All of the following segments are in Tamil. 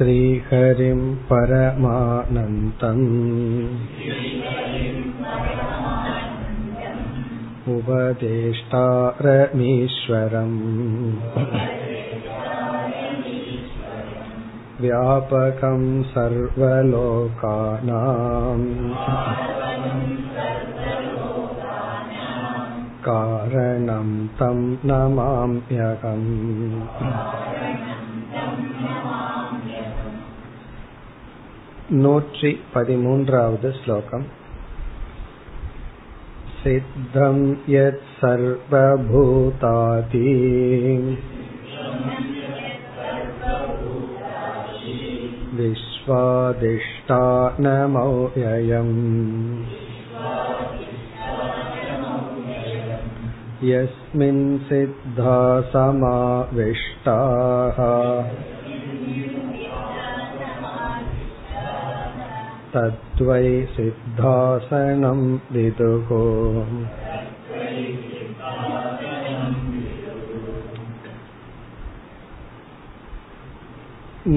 ஸ்ரீஹரிம் பரமானந்தம் உபதேஷ்டாரமீஸ்வரம் வியாபகம் சர்வலோகானாம் காரணம் தம் நமாம்யகம். நூற்றி 13வது ஸ்லோகம். சித்தம் யத் சர்வபூதாதி விஸ்வாதிஷ்டானமவ்யயம் யஸ்மின் சித்தா சமாவிஷ்டாஹ தத்வை சித்தாசனம் விதுஹோ.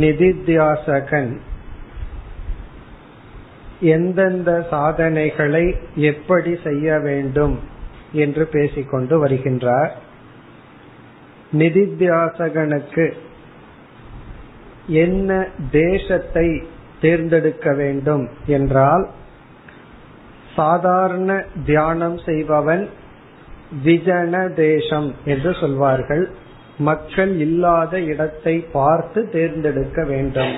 நிதித்தியாசகன் எந்தெந்த சாதனைகளை எப்படி செய்ய வேண்டும் என்று பேசிக்கொண்டு வருகின்றார். நிதித்தியாசகனுக்கு என்ன தேசத்தை தேர்ந்தெடுக்க வேண்டும் என்றால், சாதாரண தியானம் செய்பவன் விஜன தேசம் என்று சொல்வார்கள். மக்கள் இல்லாத இடத்தை பார்த்து தேர்ந்தெடுக்க வேண்டும்.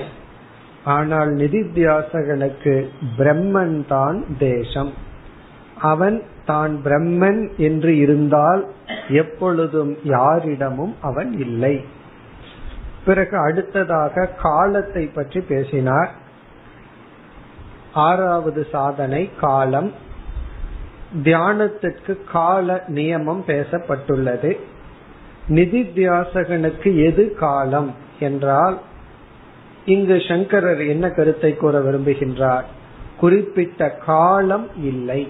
ஆனால் நிதித்தியாசகனுக்கு பிரம்மன் தான் தேசம். அவன் தான் பிரம்மன் என்று இருந்தால் எப்பொழுதும் யாரிடமும் அவன் இல்லை. பிறகு அடுத்ததாக காலத்தை பற்றி பேசினார். 6வது சாதனை காலம். தியானத்திற்கு கால நியமம் பேசப்பட்டுள்ளது. நிதித்தியாசகனுக்கு எது காலம் என்றால், இங்கு சங்கரர் என்ன கருத்தை கூற விரும்புகின்றார், குறிப்பிட்ட காலம் இல்லை.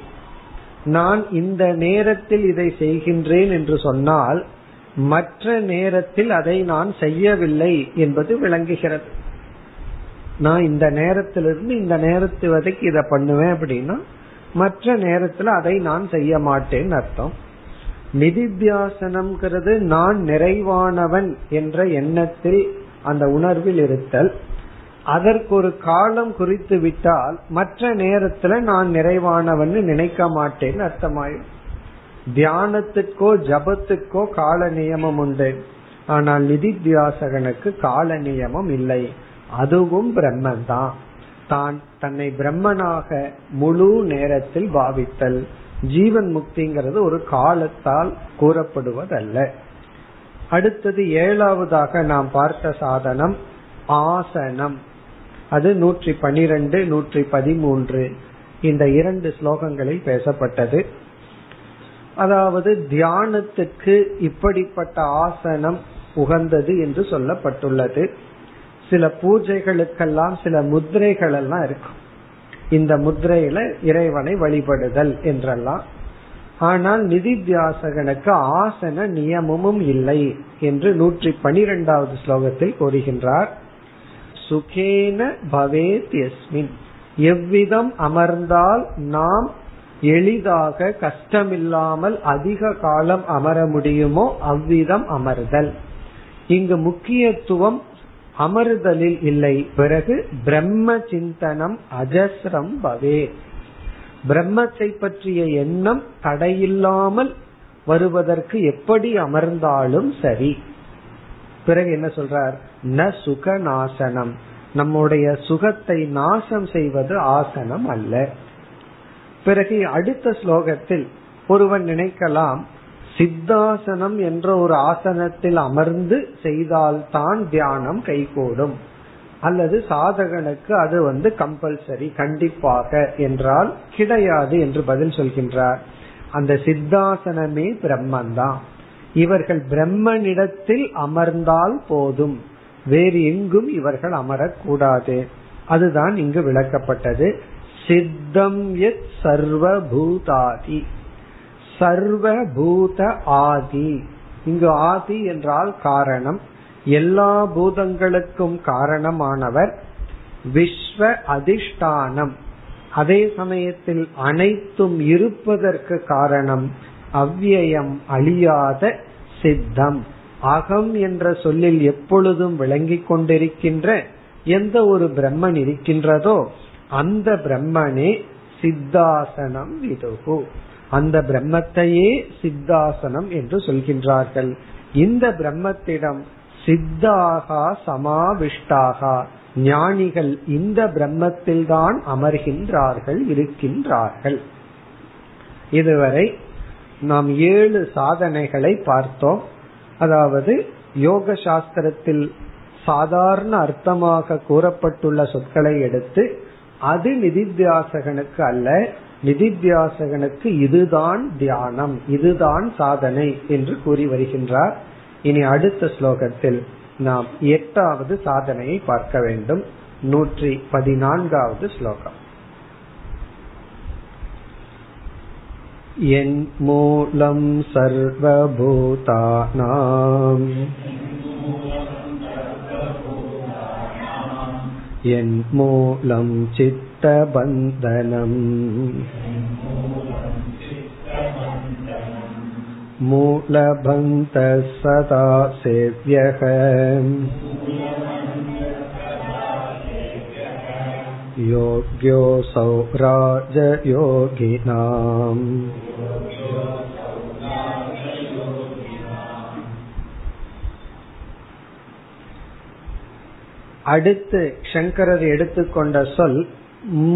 நான் இந்த நேரத்தில் இதை செய்கின்றேன் என்று சொன்னால் மற்ற நேரத்தில் அதை நான் செய்யவில்லை என்பது விளங்குகிறது. நான் இந்த நேரத்திலிருந்து இந்த நேரத்து வரைக்கும் இதை பண்ணுவேன் அப்படின்னா மற்ற நேரத்துல அதை நான் செய்ய மாட்டேன்னு அர்த்தம். நிதித்தியாசனம்ங்கிறது நான் நிறைவானவன் என்ற எண்ணத்தில், அந்த உணர்வில் இருத்தல். அதற்கு ஒரு காலம் குறித்து விட்டால் மற்ற நேரத்துல நான் நிறைவானவன் நினைக்க மாட்டேன்னு அர்த்தமாயிடும். தியானத்துக்கோ ஜபத்துக்கோ கால நியமம் உண்டு, ஆனால் நிதித்தியாசகனுக்கு கால நியமம் இல்லை. அதுவும் பிரம்மன் தான். தான் தன்னை பிரம்மனாக முழு நேரத்தில் பாவித்தல். ஜீவன் முக்திங்கிறது ஒரு காலத்தால் கூறப்படுவதல்ல. அடுத்தது 7வதாக நாம் பார்த்த சாதனம் ஆசனம். அது 112 113 இந்த 2 ஸ்லோகங்களில் பேசப்பட்டது. அதாவது தியானத்துக்கு இப்படிப்பட்ட ஆசனம் உகந்தது என்று சொல்லப்பட்டுள்ளது. சில பூஜைகளுக்கெல்லாம் சில முத்திரைகள் எல்லாம் இருக்கும். இந்த முத்திரையில இறைவனை வழிபடுதல் என்றெல்லாம். ஆனால் நிதித்தியாசகனுக்கு ஆசன நியமமும் இல்லை என்று 112வது ஸ்லோகத்தில் கூறுகின்றார். சுகேன பவேத் யஸ்மின், எவ்விதம் அமர்ந்தால் நாம் எளிதாக கஷ்டமில்லாமல் அதிக காலம் அமர முடியுமோ அவ்விதம் அமர்தல். இங்கு முக்கியத்துவம் அமர்தலில் இல்லை. பிறகு பிரம்ம சிந்தனம் அஜஸ்ரம் பவே, பிரம்மத்தை பற்றிய எண்ணம் தடையில்லாமல் வருவதற்கு எப்படி அமர்ந்தாலும் சரி. பிறகு என்ன சொல்றார், ந சுக நாசனம், நம்முடைய சுகத்தை நாசம் செய்வது ஆசனம் அல்ல. பிறகு அடுத்த ஸ்லோகத்தில் ஒருவன் நினைக்கலாம், சித்தாசனம் என்ற ஒரு ஆசனத்தில் அமர்ந்து செய்தால்தான் தியானம் கைகூடும், அல்லது சாதகனுக்கு அது கம்பல்சரி கண்டிப்பாக என்றால், கிடையாது என்று பதில் சொல்கின்றார். அந்த சித்தாசனமே பிரம்மன்தான். இவர்கள் பிரம்மனிடத்தில் அமர்ந்தால் போதும், வேறு எங்கும் இவர்கள் அமரக்கூடாது. அதுதான் இங்கு விளக்கப்பட்டது. சித்தம் யத் சர்வபூதாதி, சர்வபூத ஆதி, இங்கு ஆதி என்றால் காரணம். எல்லா பூதங்களுக்கும் காரணமானவர், விஸ்வ அதிஷ்டானம். அதே சமயத்தில் அனைத்தும் இருப்பதற்கு காரணம் அவ்வியம், அழியாத சித்தம். அகம் என்ற சொல்லில் எப்பொழுதும் விளங்கிக் கொண்டிருக்கின்ற எந்த ஒரு பிரம்மன் இருக்கின்றதோ அந்த பிரம்மனே சித்தாசனம் விதுகு. அந்த பிரம்மத்தையே சித்தாசனம் என்று சொல்கின்றார்கள். இந்த பிரம்மத்திடம் சித்தாகா சமாவிஷ்டாகா, ஞானிகள் இந்த பிரம்மத்தில்தான் அமர்கின்றார்கள், இருக்கின்றார்கள். இதுவரை நாம் 7 சாதனைகளை பார்த்தோம். அதாவது யோக சாஸ்திரத்தில் சாதாரண அர்த்தமாக கூறப்பட்டுள்ள சொற்களை எடுத்து, அது நிதித்தியாசகனுக்கு அல்ல, நிதித்தியாசகனுக்கு இதுதான் தியானம், இதுதான் சாதனை என்று கூறி வருகின்றார். இனி அடுத்த ஸ்லோகத்தில் நாம் 8வது சாதனையை பார்க்க வேண்டும். 114வது ஸ்லோகம். என் மூலம் சர்வபூதானாம் என் மூலம் சித்தபந்தனம் மூலபந்த சதா சேவ்யஹம் யோக்யோசௌ ராஜயோகினாம். அடுத்து சங்கரர் எடுத்துக்கொண்ட சொல்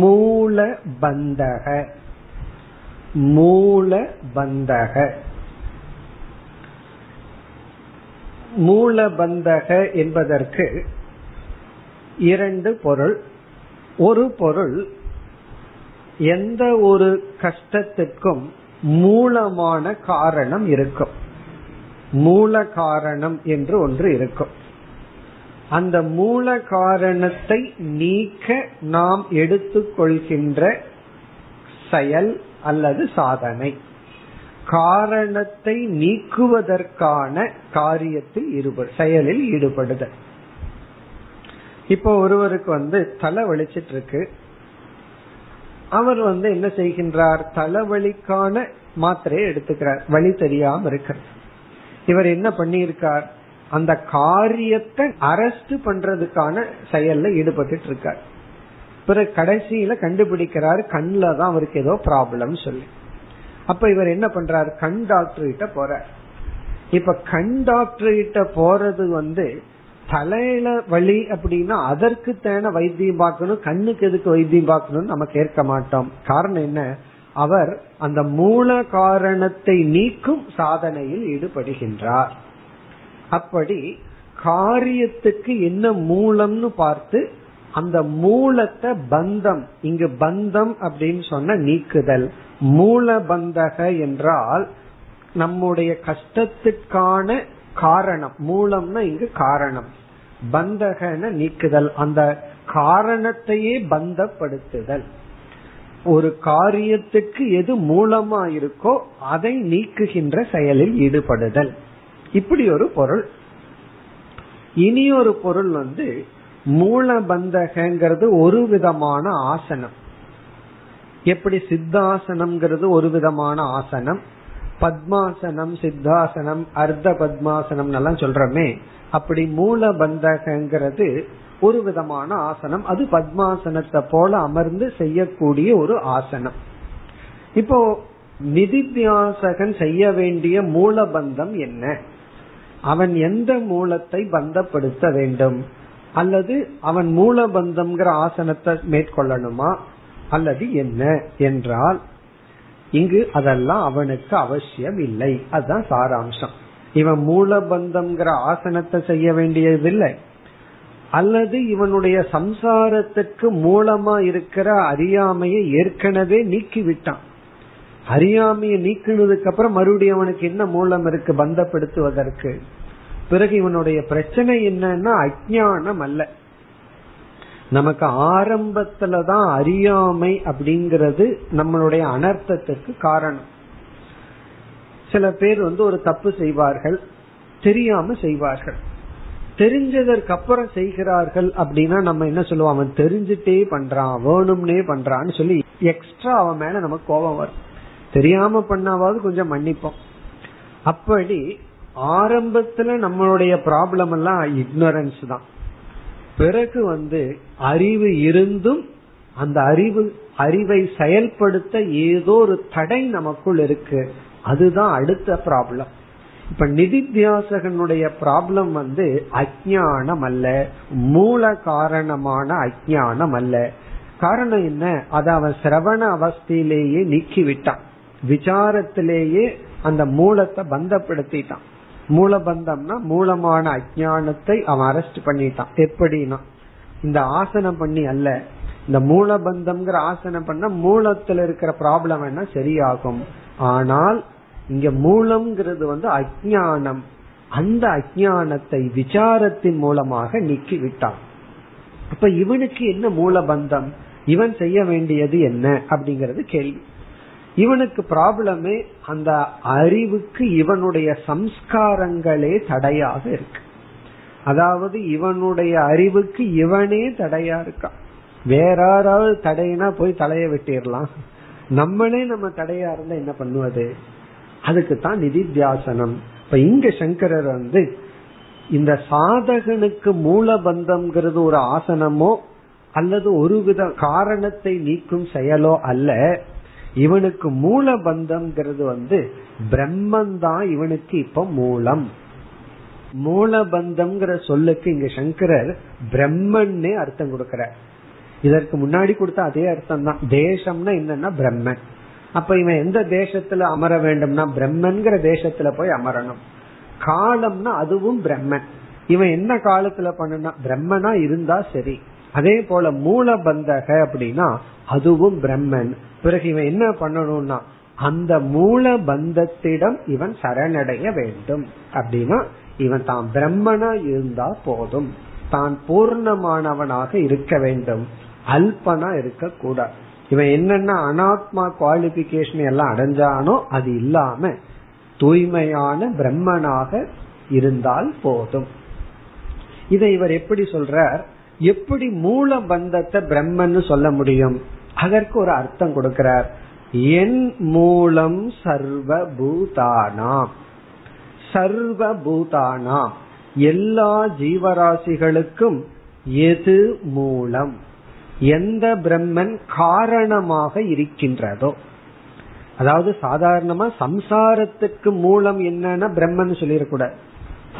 மூலபந்தக. மூலபந்தக, மூலபந்தக என்பதற்கு 2 பொருள். ஒரு பொருள், எந்த ஒரு கஷ்டத்திற்கும் மூலமான காரணம் இருக்கும், மூல காரணம் என்று ஒன்று இருக்கும். அந்த மூல காரணத்தை நீக்க நாம் எடுத்துக்கொள்கின்ற செயல் அல்லது சாதனை, காரணத்தை நீக்குவதற்கான காரியத்தில் செயலில் ஈடுபடுதல். இப்போ ஒருவருக்கு தலை வலிச்சிட்டு இருக்கு. அவர் என்ன செய்கின்றார்? தலைவலிக்கான மாத்திரையை எடுத்துக்கிறார், வலி தெரியாம இருக்க. இவர் என்ன பண்ணியிருக்கார்? அந்த காரியத்தை அரெஸ்ட் பண்றதுக்கான செயல்ல ஈடுபட்டு இருக்கார். பிறகு கடைசியில கண்டுபிடிக்கிறார் கண்லதான் அவருக்கு ஏதோ ப்ராப்ளம் சொல்லி. அப்ப இவர் என்ன பண்றாரு? கண் டாக்டர் கிட்ட போறார். இப்ப கண் டாக்டர் கிட்ட போறது தலையில வலி அப்படின்னா அதற்கு தேன வைத்தியம் பார்க்கணும், கண்ணுக்கு எதுக்கு வைத்தியம் பார்க்கணும்னு நம்ம கேட்க மாட்டோம். காரணம் என்ன? அவர் அந்த மூல காரணத்தை நீக்கும் சாதனையில் ஈடுபடுகின்றார். அப்படி காரியத்துக்கு என்ன மூலம்னு பார்த்து அந்த மூலத்தை பந்தம், இங்கு பந்தம் அப்படின்னு சொன்ன நீக்குதல். மூல பந்தக என்றால் நம்முடைய கஷ்டத்திற்கான காரணம், மூலம்னா இங்கு காரணம், பந்தகன நீக்குதல், அந்த காரணத்தையே பந்தப்படுத்துதல். ஒரு காரியத்துக்கு எது மூலமா இருக்கோ அதை நீக்குகின்ற செயலில் ஈடுபடுதல். இப்படி ஒரு பொருள். இனி ஒரு பொருள் மூலபந்தகங்கிறது ஒரு விதமான ஆசனம். எப்படி சித்தாசனம்ங்கிறது ஒரு விதமான ஆசனம், பத்மாசனம் சித்தாசனம் அர்த்த பத்மாசனம் எல்லாம் சொல்றமே, அப்படி மூலபந்தகங்கிறது ஒரு விதமான ஆசனம். அது பத்மாசனத்தை போல அமர்ந்து செய்யக்கூடிய ஒரு ஆசனம். இப்போ நிதித்தியாசகன் செய்ய வேண்டிய மூலபந்தம் என்ன? அவன் எந்த மூலத்தை பந்தப்படுத்த வேண்டும்? அல்லது அவன் மூலபந்தம்ங்கிற ஆசனத்தை மேற்கொள்ளணுமா அல்லது என்ன என்றால், இங்கு அதெல்லாம் அவனுக்கு அவசியம் இல்லை. அதுதான் சாராம்சம். இவன் மூலபந்தம்ங்கிற ஆசனத்தை செய்ய வேண்டியதில்லை, அல்லது இவனுடைய சம்சாரத்துக்கு மூலமா இருக்கிற அறியாமையை ஏற்கனவே நீக்கிவிட்டான். அறியாமையை நீக்கினதுக்கு அப்புறம் மறுபடியும் அவனுக்கு என்ன மூலம் இருக்கு பந்தப்படுத்துவதற்கு? பிறகு இவனுடைய பிரச்சனை என்னன்னா அஞ்ஞானம் அல்ல. நமக்கு ஆரம்பத்துலதான் அறியாமை அப்படிங்கிறது நம்மளுடைய அனர்த்தத்துக்கு காரணம். சில பேர் ஒரு தப்பு செய்வார்கள், தெரியாம செய்வார்கள். தெரிஞ்சதற்கு அப்புறம் செய்கிறார்கள் அப்படின்னா நம்ம என்ன சொல்லுவோம், அவன் தெரிஞ்சுட்டே பண்றான், வேணும்னே பண்றான்னு சொல்லி எக்ஸ்ட்ரா அவன் மேல நமக்கு கோபம் வரும். தெரியாம பண்ணாவது கொஞ்சம் மன்னிப்போம். அப்படி ஆரம்பத்துல நம்மளுடைய ப்ராப்ளம் எல்லாம் இக்னரன்ஸ் தான். பிறகு அறிவு இருந்தும் அந்த அறிவை செயல்படுத்த ஏதோ ஒரு தடை நமக்குள் இருக்கு, அதுதான் அடுத்த ப்ராப்ளம். இப்ப நிதித்தியாசகனுடைய ப்ராப்ளம் அஞ்ஞானம் அல்ல, மூல காரணமான அஞ்ஞானம் அல்ல. காரணம் என்ன, அத அவன் சிரவண அவஸ்தையிலேயே நீக்கிவிட்டான், விசாரத்திலேயே அந்த மூலத்தை பந்தப்படுத்திட்டான். மூலபந்தம்னா மூலமான அஞ்ஞானத்தை அவன் அரெஸ்ட் பண்ணிட்டான். எப்படின்னா இந்த ஆசனம் பண்ணி அல்ல, இந்த மூலபந்தம்ங்கிற ஆசனம் பண்ண மூலத்துல இருக்கிற ப்ராப்ளம் என்ன சரியாகும். ஆனால் இங்க மூலம்ங்கிறது அஞ்ஞானம், அந்த அஞ்ஞானத்தை விசாரத்தின் மூலமாக நீக்கி விட்டான். அப்ப இவனுக்கு என்ன மூலபந்தம், இவன் செய்ய வேண்டியது என்ன அப்படிங்கறது கேள்வி. இவனுக்கு ப்ராப்ளமே அந்த அறிவுக்கு இவனுடைய சம்ஸ்காரங்களே தடையாக இருக்கு. அதாவது இவனுடைய அறிவுக்கு இவனே தடையா இருக்கான். வேற யாராவது தடையினா போய் தலைய வெட்டிடலாம், நம்மளே நம்ம தடையா இருந்தா என்ன பண்ணுவது? அதுக்குத்தான் நிதித்தியாசனம். இப்ப இங்க சங்கரர் இந்த சாதகனுக்கு மூலபந்தம்ங்கிறது ஒரு ஆசனமோ அல்லது ஒருவித காரணத்தை நீக்கும் செயலோ அல்ல. இவனுக்கு மூலபந்தம்ங்கிறது பிரம்மந்தான் இவனுக்கு இப்ப மூலம். மூலபந்தம்ங்கிற சொல்லுக்கு இங்க சங்கரர் பிரம்மன்னே அர்த்தம் கொடுக்கிறார். இதற்கு முன்னாடி கொடுத்த அதே அர்த்தம் தான். தேசம்னா என்னன்னா பிரம்மன். அப்ப இவன் எந்த தேசத்துல அமர வேண்டும்னா பிரம்மன்கிற தேசத்துல போய் அமரணும். காலம்னா அதுவும் பிரம்மன். இவன் என்ன காலத்துல பண்ணனா பிரம்மனா இருந்தா சரி. அதே போல மூலபந்தக அப்படின்னா அதுவும் பிரம்மன். பிறகு இவன் என்ன பண்ணணும்னா அந்த மூலபந்தத்திடம் இவன் சரணடைய வேண்டும். அப்படின்னா இவன் தான் பிரம்மனா இருந்தா போதும், தான் பூர்ணமானவனாக இருக்க வேண்டும், அல்பனா இருக்க கூடாது. இவன் என்னன்னா அனாத்மா குவாலிபிகேஷன் எல்லாம் அடைஞ்சானோ அது இல்லாம தூய்மையான பிரம்மனாக இருந்தால் போதும். இதை இவர் எப்படி சொல்றார், எப்படி மூல பந்தத்தை பிரம்மன்னு சொல்ல முடியும்? அதற்கு ஒரு அர்த்தம் கொடுக்கிறார். என் மூலம் சர்வ பூதானாம். சர்வ பூதானாம் எல்லா ஜீவராசிகளுக்கும் எது மூலம், எந்த பிரம்மன் காரணமாக இருக்கின்றதோ. அதாவது சாதாரணமா சம்சாரத்துக்கு மூலம் என்னன்னா பிரம்மன் சொல்லிடக்கூடாது.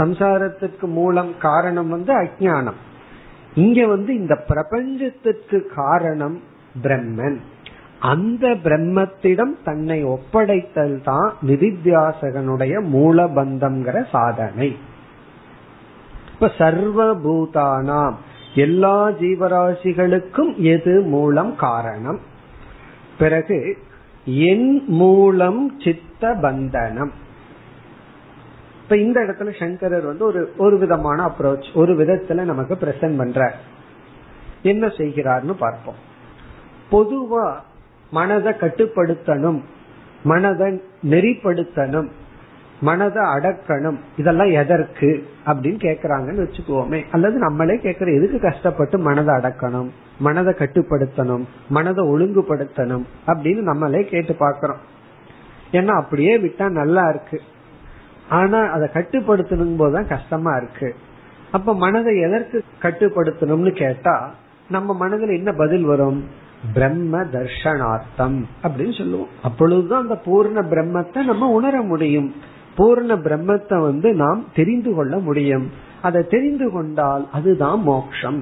சம்சாரத்துக்கு மூலம் காரணம் அஞ்ஞானம். இங்க இந்த பிரபஞ்சத்துக்கு காரணம் பிரம்மன். அந்த பிரம்மத்திடம் தன்னை ஒப்படைத்தல் தான் நிதித்தியாசகனுடைய மூலபந்தம்ங்கிற சாதனை. இப்ப சர்வபூதானாம் எல்லா ஜீவராசிகளுக்கும் எது மூலம் காரணம். பிறகு என் மூலம் சித்த பந்தனம். இப்ப இந்த இடத்துல சங்கரர் ஒரு விதமான அப்ரோச், ஒரு விதத்துல நமக்கு பிரசன்ட் பண்ற. என்ன செய்கிறார்னு பார்ப்போம். பொதுவா மனதை கட்டுப்படுத்தணும், மனதை நெறிப்படுத்தணும், மனதை அடக்கணும், இதெல்லாம் எதற்கு அப்படின்னு கேக்குறாங்கன்னு வச்சுக்குவோமே. அல்லது நம்மளே கேக்குற, எதுக்கு கஷ்டப்பட்டு மனதை அடக்கணும், மனதை கட்டுப்படுத்தணும், மனதை ஒழுங்குபடுத்தணும் அப்படின்னு நம்மளே கேட்டு பாக்கிறோம். ஏன்னா அப்படியே விட்டா நல்லா இருக்கு, ஆனா அதை கட்டுப்படுத்தணும் போதுதான் கஷ்டமா இருக்கு. அப்ப மனதை எதற்கு கட்டுப்படுத்தணும்னு கேட்டா நம்ம மனதில் என்ன பதில் வரும், பிரம்ம தர்ஷனார்த்தம் அப்படின்னு சொல்லுவோம். அப்பொழுதுதான் அந்த பூர்ண பிரம்மத்தை நம்ம உணர முடியும், பூர்ண பிரம்மத்தை நாம் தெரிந்து கொள்ள முடியும். அதை தெரிந்து கொண்டால் அதுதான் மோட்சம்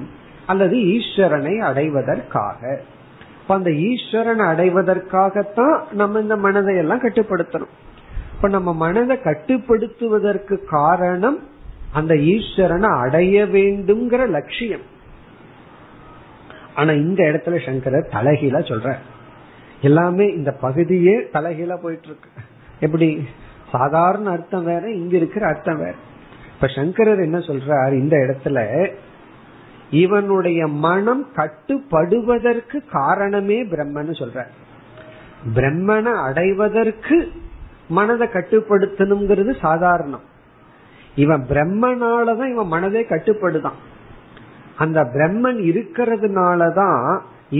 அல்லது ஈஸ்வரனை அடைவதற்காக. இப்ப அந்த ஈஸ்வரனை அடைவதற்காகத்தான் நம்ம இந்த மனதை எல்லாம் கட்டுப்படுத்தணும். இப்ப நம்ம மனதை கட்டுப்படுத்துவதற்கு காரணம் அந்த ஈஸ்வரனை அடைய வேண்டும்ங்கிற லட்சியம். ஆனா இந்த இடத்துல சங்கரர் தலைகீழா சொல்ற, எல்லாமே இந்த பகுதியே தலைகீழா போயிட்டு இருக்கு. எப்படி சாதாரண அர்த்தம் வேற, இங்க இருக்கிற அர்த்தம் வேற. இப்ப சங்கரர் என்ன சொல்றார், இந்த இடத்துல இவனுடைய மனம் கட்டுப்படுவதற்கு காரணமே பிரம்மன்னு சொல்ற. பிரம்மனை அடைவதற்கு மனதை கட்டுப்படுத்தணுங்கிறது சாதாரணம். இவன் பிரம்மனாலதான் இவன் மனதே கட்டுப்படுதான். அந்த பிரம்மன் இருக்கிறதுனாலதான்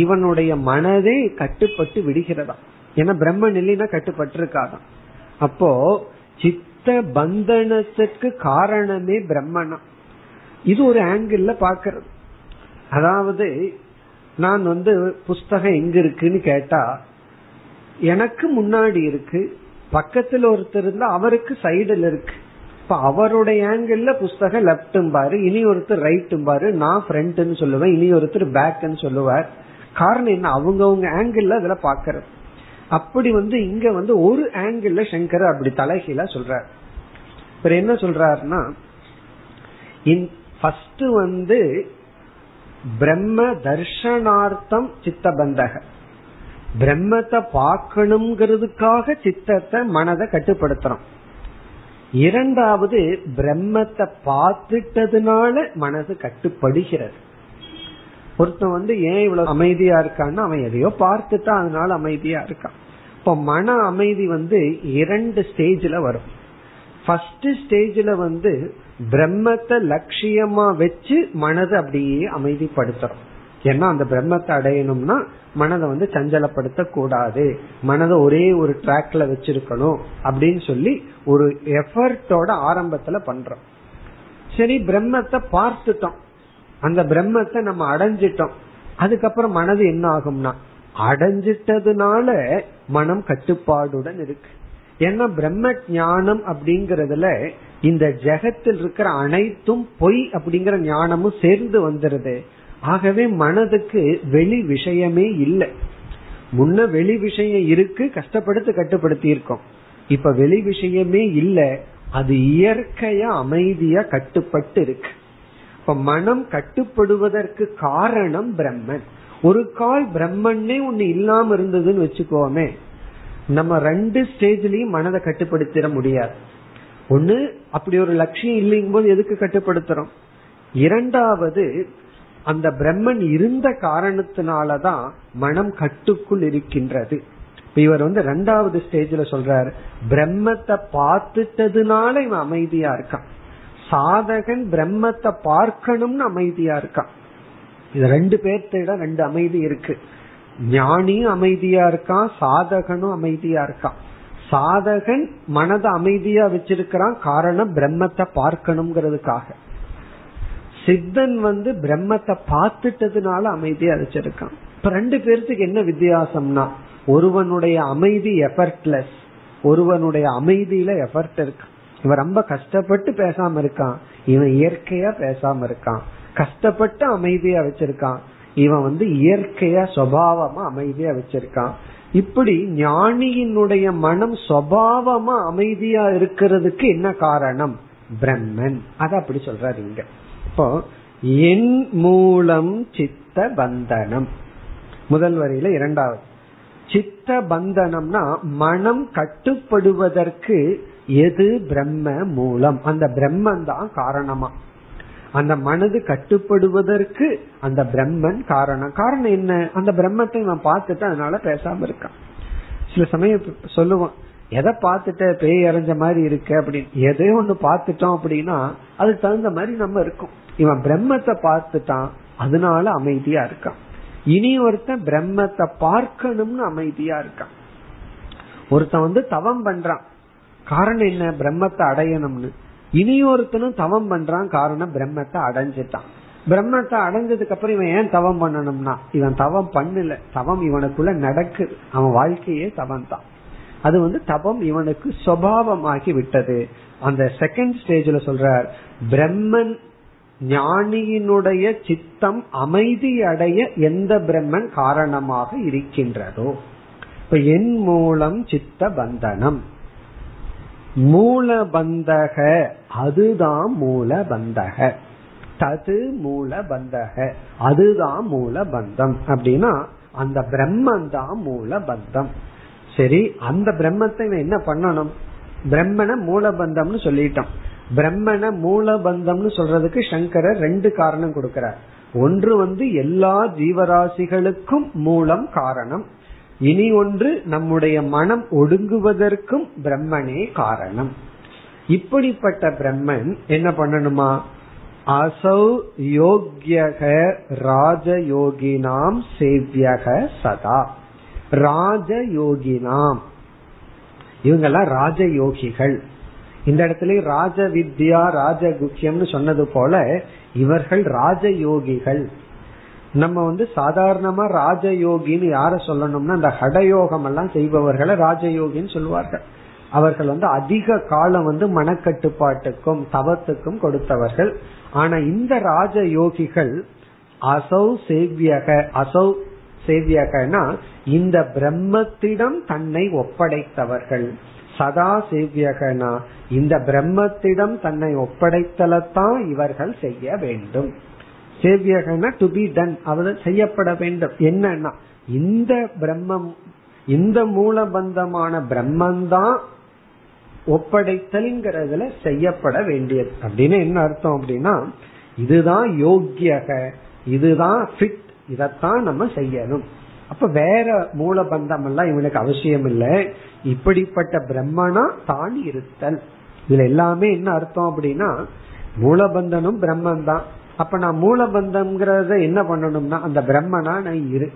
இவனுடைய மனதே கட்டுப்பட்டு விடுகிறதா. ஏன்னா பிரம்மன் இல்லைன்னா கட்டுப்பட்டு இருக்காதான். அப்போ சித்த பந்தனத்துக்கு காரணமே பிரம்மனா. இது ஒரு ஆங்கிள் பாக்கிறது. அதாவது நான் புஸ்தகம் எங்க இருக்குன்னு கேட்டா எனக்கு முன்னாடி இருக்கு, பக்கத்துல ஒருத்தர் இருந்தா அவருக்கு சைடுல இருக்கு. இப்ப அவருடைய ஆங்கிள் புஸ்தகம் லெப்டும் பாரு, இனி ஒருத்தர் ரைட்டும் பாரு, நான் ஃப்ரண்ட்னு சொல்லுவேன், இனி ஒருத்தர் பேக்னு சொல்லுவார். காரணம் என்ன, அவங்கவுங்க ஆங்கிள் அதுல பாக்கிறது. அப்படி இங்க ஒரு ஆங்கிள் சங்கர் அப்படி தலைகீழா சொல்றார். இவர் என்ன சொல்றாருன்னா, ஃபர்ஸ்ட் பிரம்ம தர்ஷனார்த்தம் சித்த பந்தக, பிரம்மத்தை பார்க்கணுங்கிறதுக்காக சித்தத்தை மனதை கட்டுப்படுத்துறோம். இரண்டாவது பிரம்மத்தை பார்த்துட்டதுனால மனது கட்டுப்படுகிறது. ஒருத்தன் ஏன் இவ்வளவு அமைதியா இருக்கான்னு அவன் எதையோ பார்த்துட்டான், அதனால அமைதியா இருக்கான். இப்போ மன அமைதி இரண்டு ஸ்டேஜ்ல வரும். ஃபர்ஸ்ட் ஸ்டேஜ்ல பிரம்மத்தை லட்சியமா வச்சு மனதை அப்படியே அமைதிப்படுத்துறோம். ஏன்னா அந்த பிரம்மத்தை அடையணும்னா மனதை சஞ்சலப்படுத்த கூடாது, மனதை ஒரே ஒரு ட்ராக்ல வச்சிருக்கணும் அப்படின்னு சொல்லி ஒரு எஃபர்ட்டோட ஆரம்பத்துல பண்றோம். சரி, பிரம்மத்தை பார்த்துட்டோம், அந்த பிரம்மத்தை நம்ம அடைஞ்சிட்டோம். அதுக்கப்புறம் மனது என்ன ஆகும்னா, அடைஞ்சிட்டதுனால மனம் கட்டுப்பாடுடன் இருக்கு. ஏன்னா பிரம்ம ஞானம் அப்படிங்கறதுல இந்த ஜெகத்தில் இருக்கிற அனைத்தும் பொய் அப்படிங்கிற ஞானமும் சேர்ந்து வந்துருது. ஆகவே மனதுக்கு வெளி விஷயமே இல்லை. முன்ன வெளி விஷயம் இருக்கு, கஷ்டப்படுத்தி கட்டுப்படுத்தி இருக்கோம். இப்ப வெளி விஷயமே இல்லை, அது இயற்கையா அமைதியா கட்டுப்பட்டு இருக்கு. இப்ப மனம் கட்டுப்படுவதற்கு காரணம் பிரம்மன். ஒரு கால் பிரம்மன்னே ஒண்ணு இல்லாம இருந்ததுன்னு வச்சுக்கோமே, நம்ம ரெண்டு ஸ்டேஜ்லயும் மனதை கட்டுப்படுத்திட முடியாது. ஒண்ணு அப்படி ஒரு லட்சியம் இல்லைங்கும் போது எதுக்கு கட்டுப்படுத்துறோம். இரண்டாவது அந்த பிரம்மன் இருந்த காரணத்தினாலதான் மனம் கட்டுக்குள் இருக்கின்றது. இவர் ரெண்டாவது ஸ்டேஜ்ல சொல்றாரு, பிரம்மத்தை பார்த்துட்டதுனால இவன் அமைதியா இருக்கான். சாதகன் பிரம்மத்தை பார்க்கணும்னு அமைதியா இருக்கான். இது ரெண்டு பேர்த்திடம் ரெண்டு அமைதி இருக்கு. ஞானியும் அமைதியா இருக்கான், சாதகனும் அமைதியா இருக்கான். சாதகன் மனதை அமைதியா வச்சிருக்கிறான், காரணம் பிரம்மத்தை பார்க்கணுங்கிறதுக்காக. சித்தன் பிரம்மத்தை பார்த்துட்டதுனால அமைதியா வச்சிருக்கான். இப்ப ரெண்டு பேர்த்துக்கு என்ன வித்தியாசம்னா, ஒருவனுடைய அமைதி எஃபர்ட்லெஸ், ஒருவனுடைய அமைதியில எஃபர்ட் இருக்கு. இவன் ரொம்ப கஷ்டப்பட்டு பேசாம இருக்கான், இவன் இயற்கையா பேசாம இருக்கான். கஷ்டப்பட்டு அமைதியா வச்சிருக்கான், இவன் இயற்கையா சுபாவமா அமைதியா வச்சிருக்கான். இப்படி ஞானியினுடைய மனம் சுபாவமா அமைதியா இருக்கிறதுக்கு என்ன காரணம், பிரம்மன். அத அப்படி சொல்றாரு இங்க. இப்போ என் மூலம் சித்த பந்தனம், முதல் வரியில இரண்டாவது. சித்த பந்தனம்னா மனம் கட்டுப்படுவதற்கு எது பிரம்ம மூலம், அந்த பிரம்மன் தான் காரணமா. அந்த மனது கட்டுப்படுவதற்கு அந்த பிரம்மன் காரணம். காரணம் என்ன, அந்த பிரம்மத்தை நான் பார்த்துட்டு அதனால பேசாம இருக்கான். சில சமயம் சொல்லுவோம், எதை பார்த்துட்ட பேய் அரைஞ்ச மாதிரி இருக்கு அப்படின்னு. எதையோ ஒண்ணு பார்த்துட்டோம் அப்படின்னா அதுக்கு தகுந்த மாதிரி நம்ம இருக்கும். இவன் பிரம்மத்தை பார்த்துட்டான், அதனால அமைதியா இருக்கான். இனி ஒருத்தன் பிரம்மத்தை பார்க்கணும்னு அமைதியா இருக்கான். ஒருத்தன் தவம் பண்றான், காரணம் என்ன, பிரம்மத்தை அடையணும்னு. இனியொருத்தனும் தவம் பண்றான், காரணம் பிரம்மத்தை அடைஞ்சிட்டான். பிரம்மத்தை அடைஞ்சதுக்கு அப்புறம் இவன் ஏன் தவம் பண்ணணும்னா, இவன் தவம் பண்ணல, தவம் இவனுக்குள்ள நடக்குது, அவன் வாழ்க்கையே தவம் தான். அது தவம் இவனுக்கு சுபாவமாகி விட்டது. அந்த செகண்ட் ஸ்டேஜ்ல சொல்றார், பிரம்மன் ஞானியினுடைய சித்தம் அமைதி அடைய எந்த பிரம்மன் காரணமாக இருக்கின்றதோ. இப்ப என் மூலம் சித்த பந்தனம், மூல பந்தக, அதுதான் மூல பந்தக, தது மூல பந்தக, அதுதான் மூல பந்தம். அப்படின்னா அந்த பிரம்மன் தான் மூல பந்தம். சரி, அந்த பிரம்மத்தை என்ன பண்ணணும், பிரம்மனை மூல பந்தம்னு சொல்லிட்டோம். பிரம்மனை மூல பந்தம்னு சொல்றதுக்கு சங்கரர் ரெண்டு காரணம் கொடுக்கிறார். ஒன்று எல்லா ஜீவராசிகளுக்கும் மூலம் காரணம், இனி ஒன்று நம்முடைய மனம் ஒடுங்குவதற்கும் பிரம்மனே காரணம். இப்படிப்பட்ட பிரம்மன் என்ன பண்ணணுமா, அசௌ யோக்யக ராஜயோகினாம் சேவ்யக சதா. ராஜயோகினாம், இவங்கெல்லாம் ராஜயோகிகள். இந்த இடத்துல ராஜ வித்யா ராஜகுக்கியம்னு சொன்னது போல இவர்கள் ராஜயோகிகள். நம்ம சாதாரணமா ராஜயோகின்னு யார சொல்லணும்னா அந்த ஹடயோகம் எல்லாம் செய்பவர்களை ராஜயோகின்னு சொல்லுவார்கள். அவர்கள் அதிக காலம் மனக்கட்டுப்பாட்டுக்கும் தவத்துக்கும் கொடுத்தவர்கள். ஆனா இந்த ராஜயோகிகள் அசௌ சேவியக, அசௌ சேவியகனா இந்த பிரம்மத்திடம் தன்னை ஒப்படைத்தவர்கள். சதா சேவியகனா இந்த பிரம்மத்திடம் தன்னை ஒப்படைத்தலத்தான் இவர்கள் செய்ய வேண்டும். சேவியகனா டு பி டன், அது செய்யப்பட வேண்டும். என்னன்னா இந்த பிரம்மம், இந்த மூலபந்தமான பிரம்மந்தான் ஒப்படைத்தல்ங்கிறதுல செய்யப்பட வேண்டியது. அப்படின்னு என்ன அர்த்தம் அப்படின்னா, இதுதான் யோக்கியக, இதுதான் ஃபிட், இதத்தான் நம்ம செய்யணும். அப்ப வேற மூலபந்தம் எல்லாம் இவனுக்கு அவசியம் இல்லை. இப்படிப்பட்ட பிரம்மனா தான் இருத்தல். இதுல எல்லாமே என்ன அர்த்தம் அப்படின்னா, மூலபந்தனும் பிரம்மந்தான். அப்ப நான் மூலபந்தம்ங்கிறத என்ன பண்ணணும்னா, அந்த பிரம்மனா நான் இரு,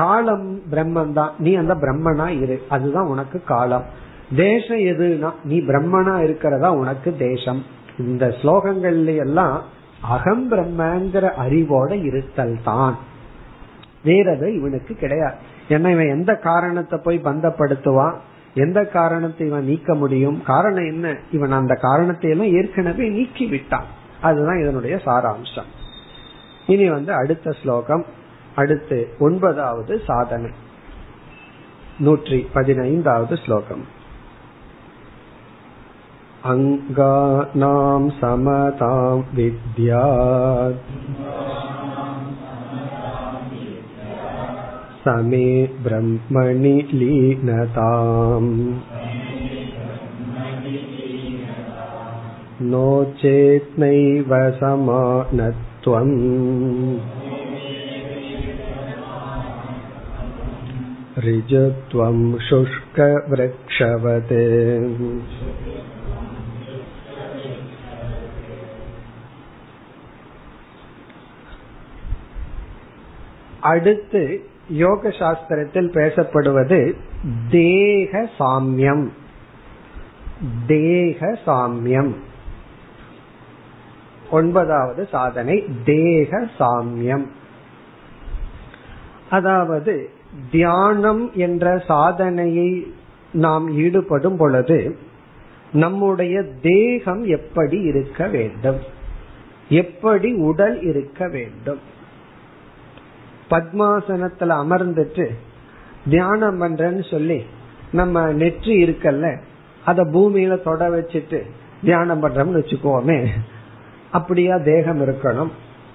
காலம் பிரம்மந்தான், நீ அந்த பிரம்மனா இரு, அதுதான் உனக்கு காலம். தேசம் எதுனா, நீ பிரம்மனா இருக்கிறதா உனக்கு தேசம். இந்த ஸ்லோகங்கள்ல எல்லாம் அகம் பிரம்மங்கிற அறிவோட இருத்தல் தான், வேறது இவனுக்கு கிடையாது. ஏன்னா இவன் எந்த காரணத்தை போய் பந்தப்படுத்துவான், எந்த காரணத்தை இவன் நீக்க முடியும்? காரணம் என்ன, இவன் அந்த காரணத்தை எல்லாம் ஏற்கனவே நீக்கி விட்டான். அதுதான் இதனுடைய சாராம்சம். இனி அடுத்த ஸ்லோகம், அடுத்து 9வது சாதனை, 115வது ஸ்லோகம். அங்காநாம் சமதாம் வித்யாத் சமே பிரம்மணி லீனதாம் நோசேத் நைவ சமானத்வம் ரிஜத்வம் சுஷ்க வ்ருக்ஷவதே. அடுத்து யோக சாஸ்திரத்தில் பேசப்படுவது தேக சாமியம். தேக சாமியம் 9வது சாதனை, தேக சாமியம். அதாவது தியானம் என்ற சாதனையை நாம் ஈடுபடும் பொழுது நம்முடைய தேகம் எப்படி இருக்க வேண்டும், எப்படி உடல் இருக்க வேண்டும்? பத்மாசனத்துல அமர்ந்துட்டு தியானம் பண்றேன்னு சொல்லி நம்ம நெற்றி இருக்கல்ல, அத பூமியில தொட வச்சுட்டு தியானம் பண்றோம்னு வச்சுக்கோமே, அப்படியா தேகம் இருக்கணும்?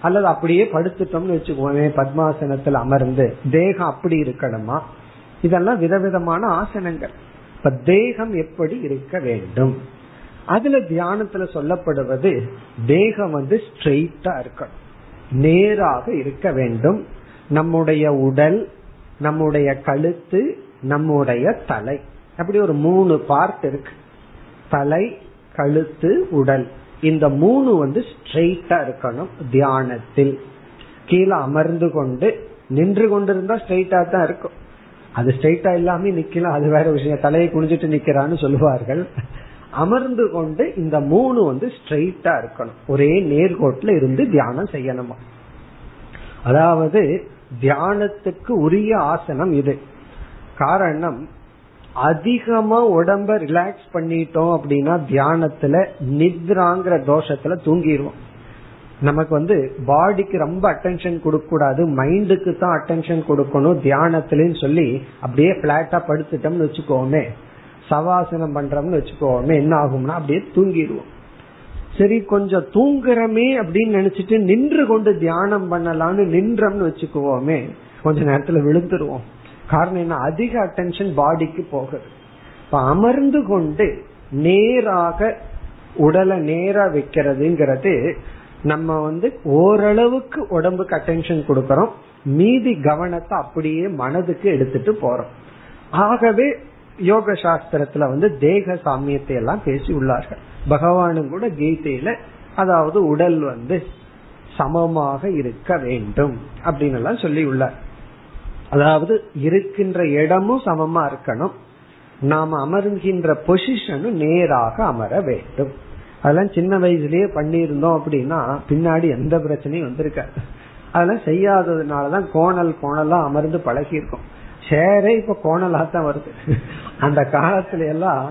அல்லது அப்படியே படுத்துட்டோம்னு வச்சுக்கோமே, பத்மாசனத்துல அமர்ந்து தேகம் அப்படி இருக்கணுமா? இதெல்லாம் விதவிதமான ஆசனங்கள். இப்ப தேகம் எப்படி இருக்க வேண்டும்? அதுல தியானத்துல சொல்லப்படுவது தேகம் ஸ்ட்ரெயிட்டா இருக்கணும், நேராக இருக்க வேண்டும். நம்முடைய உடல், நம்முடைய கழுத்து, நம்முடைய தலை, அப்படி ஒரு 3 பார்ட் இருக்கு. தலை, கழுத்து, உடல், இந்த 3 ஸ்ட்ரெயிட்டா இருக்கணும். தியானத்தில் கீழே அமர்ந்து கொண்டு, நின்று கொண்டிருந்தா ஸ்ட்ரெயிட்டா தான் இருக்கும். அது ஸ்ட்ரெயிட்டா இல்லாம நிக்கலாம், அது வேற விஷயம், தலையை குனிஞ்சிட்டு நிக்கிறான்னு சொல்லுவார்கள். அமர்ந்து கொண்டு இந்த 3 ஸ்ட்ரெயிட்டா இருக்கணும். ஒரே நேர்கோட்டுல இருந்து தியானம் செய்யணுமா? அதாவது தியானத்துக்கு உரிய ஆசனம் இது. காரணம், அதிகமா உடம்ப ரிலாக்ஸ் பண்ணிட்டோம் அப்படின்னா தியானத்துல நித்ராங்கிற தோஷத்துல தூங்கிடுவோம். நமக்கு பாடிக்கு ரொம்ப அட்டென்ஷன் கொடுக்க கூடாது, மைண்டுக்கு தான் அட்டென்ஷன் கொடுக்கணும் தியானத்துலன்னு சொல்லி அப்படியே பிளாட்டா படுத்துட்டோம்னு வச்சுக்கோமே, சவாசனம் பண்றோம்னு வச்சுக்கோமே, என்ன ஆகும்னா அப்படியே தூங்கிடுவோம். சரி, கொஞ்சம் தூங்குறமே அப்படின்னு நினைச்சிட்டு நின்று கொண்டு தியானம் பண்ணலாம்னு நின்றோம்னு வச்சுக்குவோமே, கொஞ்ச நேரத்துல விழுந்துருவோம். காரணம் என்ன, அதிக அட்டென்ஷன் பாடிக்கு போகுது. இப்ப அமர்ந்து கொண்டு நேராக உடலை நேரா வைக்கிறதுங்கிறது, நம்ம ஓரளவுக்கு உடம்புக்கு அட்டென்ஷன் கொடுக்கறோம், மீதி கவனத்தை அப்படியே மனதுக்கு எடுத்துட்டு போறோம். ஆகவே யோக சாஸ்திரத்துல வந்து தேக சாமியத்தை எல்லாம் பேசி உள்ளார்கள். பகவானும் கூட கீதையில அதாவது உடல் வந்து சமமாக இருக்க வேண்டும் அப்படின்னு எல்லாம் சொல்லி உள்ளார். அதாவது இருக்கின்ற இடமும் சமமா இருக்கணும், நாம் அமருகின்ற பொசிஷனும் நேராக அமர வேண்டும். அதெல்லாம் சின்ன வயசுலயே பண்ணிருந்தோம் அப்படின்னா பின்னாடி எந்த பிரச்சனையும் வந்திருக்காது. அதெல்லாம் செய்யாததுனாலதான் கோணல் கோணலா அமர்ந்து பழகி இருக்கும். சேரே இப்ப கோணலா தான் வருது. அந்த காலத்துல எல்லாம்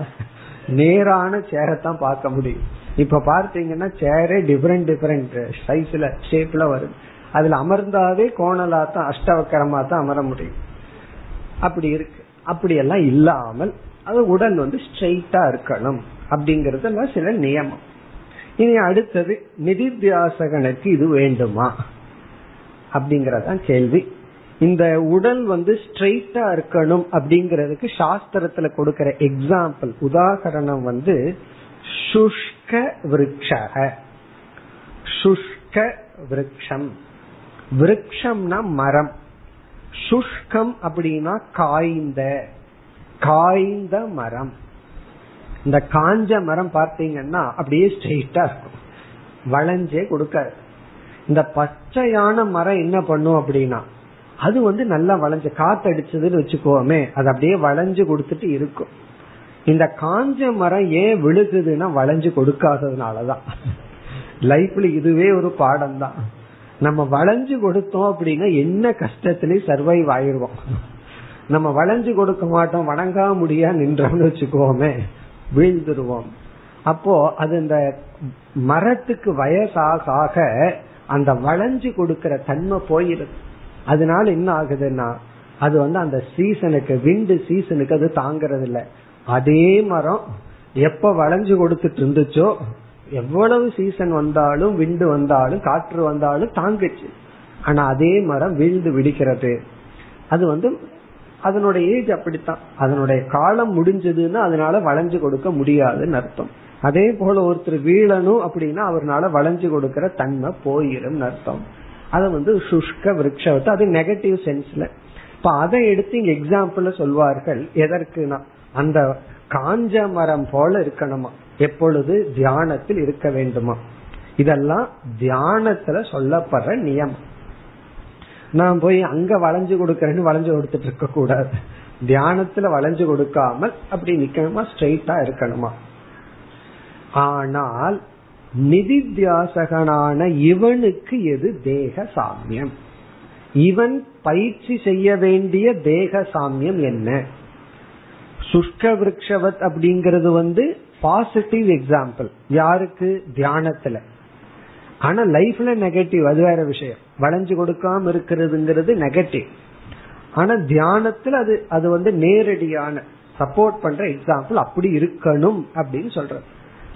நேரான சேரத்தான் பார்க்க முடியும். இப்ப பார்த்தீங்கன்னா சேரே டிஃபரெண்ட் டிஃபரெண்ட் சைஸ்ல ஷேப்ல வருது. அதுல அமர்ந்தாவே கோணலா தான் அஷ்டவக்கரமா தான் அமர முடியும். அப்படி இருக்கு. அப்படியெல்லாம் இல்லாமல் அது உடல் வந்து ஸ்ட்ரெயிட்டா இருக்கணும் அப்படிங்கறது சில நியமம். இனி அடுத்தது நிதித்தியாசகனுக்கு இது வேண்டுமா அப்படிங்கறதான் கேள்வி. இந்த உடல் வந்து ஸ்ட்ரெயிட்டா இருக்கணும் அப்படிங்கறதுக்கு சாஸ்திரத்துல கொடுக்கற எக்ஸாம்பிள் உதாரணம் வந்து சுஷ்க விருட்சக. சுஷ்க விருட்சம், விருட்சம்னா மரம். சுஷ்கம் அப்படின்னா காய்ந்த காய்ந்த மரம். இந்த காஞ்ச மரம் பார்த்தீங்கன்னா அப்படியே ஸ்ட்ரெயிட்டா இருக்கும், வளைஞ்சே கொடுக்காது. இந்த பச்சையான மரம் என்ன பண்ணும் அப்படின்னா அது வந்து நல்லா வளைஞ்சு காத்தடிச்சதுன்னு வச்சுக்கோமே, அது அப்படியே வளைஞ்சு கொடுத்துட்டு இருக்கும். இந்த காஞ்ச மரம் ஏன் விழுகுதுன்னா வளைஞ்சு கொடுக்காததுனாலதான். லைஃப்ல இதுவே ஒரு பாடம் தான். நம்ம வளைஞ்சு கொடுத்தோம் அப்படின்னா என்ன கஷ்டத்திலயும் சர்வைவ் ஆயிருவோம். நம்ம வளைஞ்சு கொடுக்க மாட்டோம், வணங்கா முடியா நின்றோம்னு வச்சுக்கோமே, வீழ்ந்துருவோம். அப்போ அது இந்த மரத்துக்கு வயசாக அந்த வளைஞ்சு கொடுக்கிற தன்மை போயிருது. அதனால என்ன ஆகுதுன்னா அது வந்து அந்த சீசனுக்கு விண்டு சீசனுக்கு அது தாங்கறது இல்லை. அதே மரம் எப்ப வளைஞ்சு கொடுத்துட்டு இருந்துச்சோ எவ்வளவு சீசன் வந்தாலும் விண்டு வந்தாலும் காற்று வந்தாலும் தாங்குச்சு. ஆனா அதே மரம் வீழ்ந்து விடுகிறது. அது வந்து அதனுடைய ஏஜ் அப்படித்தான், அதனுடைய காலம் முடிஞ்சதுன்னா அதனால வளைஞ்சு கொடுக்க முடியாதுன்னு அர்த்தம். அதே போல ஒருத்தர் வீழணும் அப்படின்னா அவர்னால வளைஞ்சு கொடுக்கிற தன்மை போயிடும் அர்த்தம். அது வந்து சுஷ்க விருட்சத்தை அது நெகட்டிவ் சென்ஸ்ல. இப்ப அதை எடுத்து இங்க எக்ஸாம்பிள் சொல்வார்கள். எதற்குனா அந்த காஞ்ச மரம் போல இருக்கணுமா, எப்பொழுது தியானத்தில் இருக்க வேண்டுமா. இதெல்லாம் தியானத்துல சொல்லப்படுற நியமம். நான் போய் அங்க வளைஞ்சு கொடுக்கறேன்னு வளைஞ்சு கொடுத்துட்டு இருக்க கூடாது. தியானத்துல வளைஞ்சு கொடுக்காமல் அப்படி நிக்கணுமா, ஸ்ட்ரெயிட்டா இருக்கணுமா. ஆனால் நிதித்தியாசகனான இவனுக்கு எது தேக சாமியம், இவன் பயிற்சி செய்ய வேண்டிய தேக சாமியம் என்ன. சுஷ்க விருட்சவத் அப்படிங்கிறது வந்து பாசிட்டிவ் எக்ஸாம்பிள் யாருக்கு, தியானத்துல. ஆனா லைஃப்ல நெகட்டிவ், அது வேற விஷயம். வளைஞ்சு கொடுக்காம இருக்கிறதுங்கிறது நெகட்டிவ். ஆனா தியானத்துல அது அது வந்து நேரடியான சப்போர்ட் பண்ற எக்ஸாம்பிள். அப்படி இருக்கணும் அப்படின்னு சொல்றது.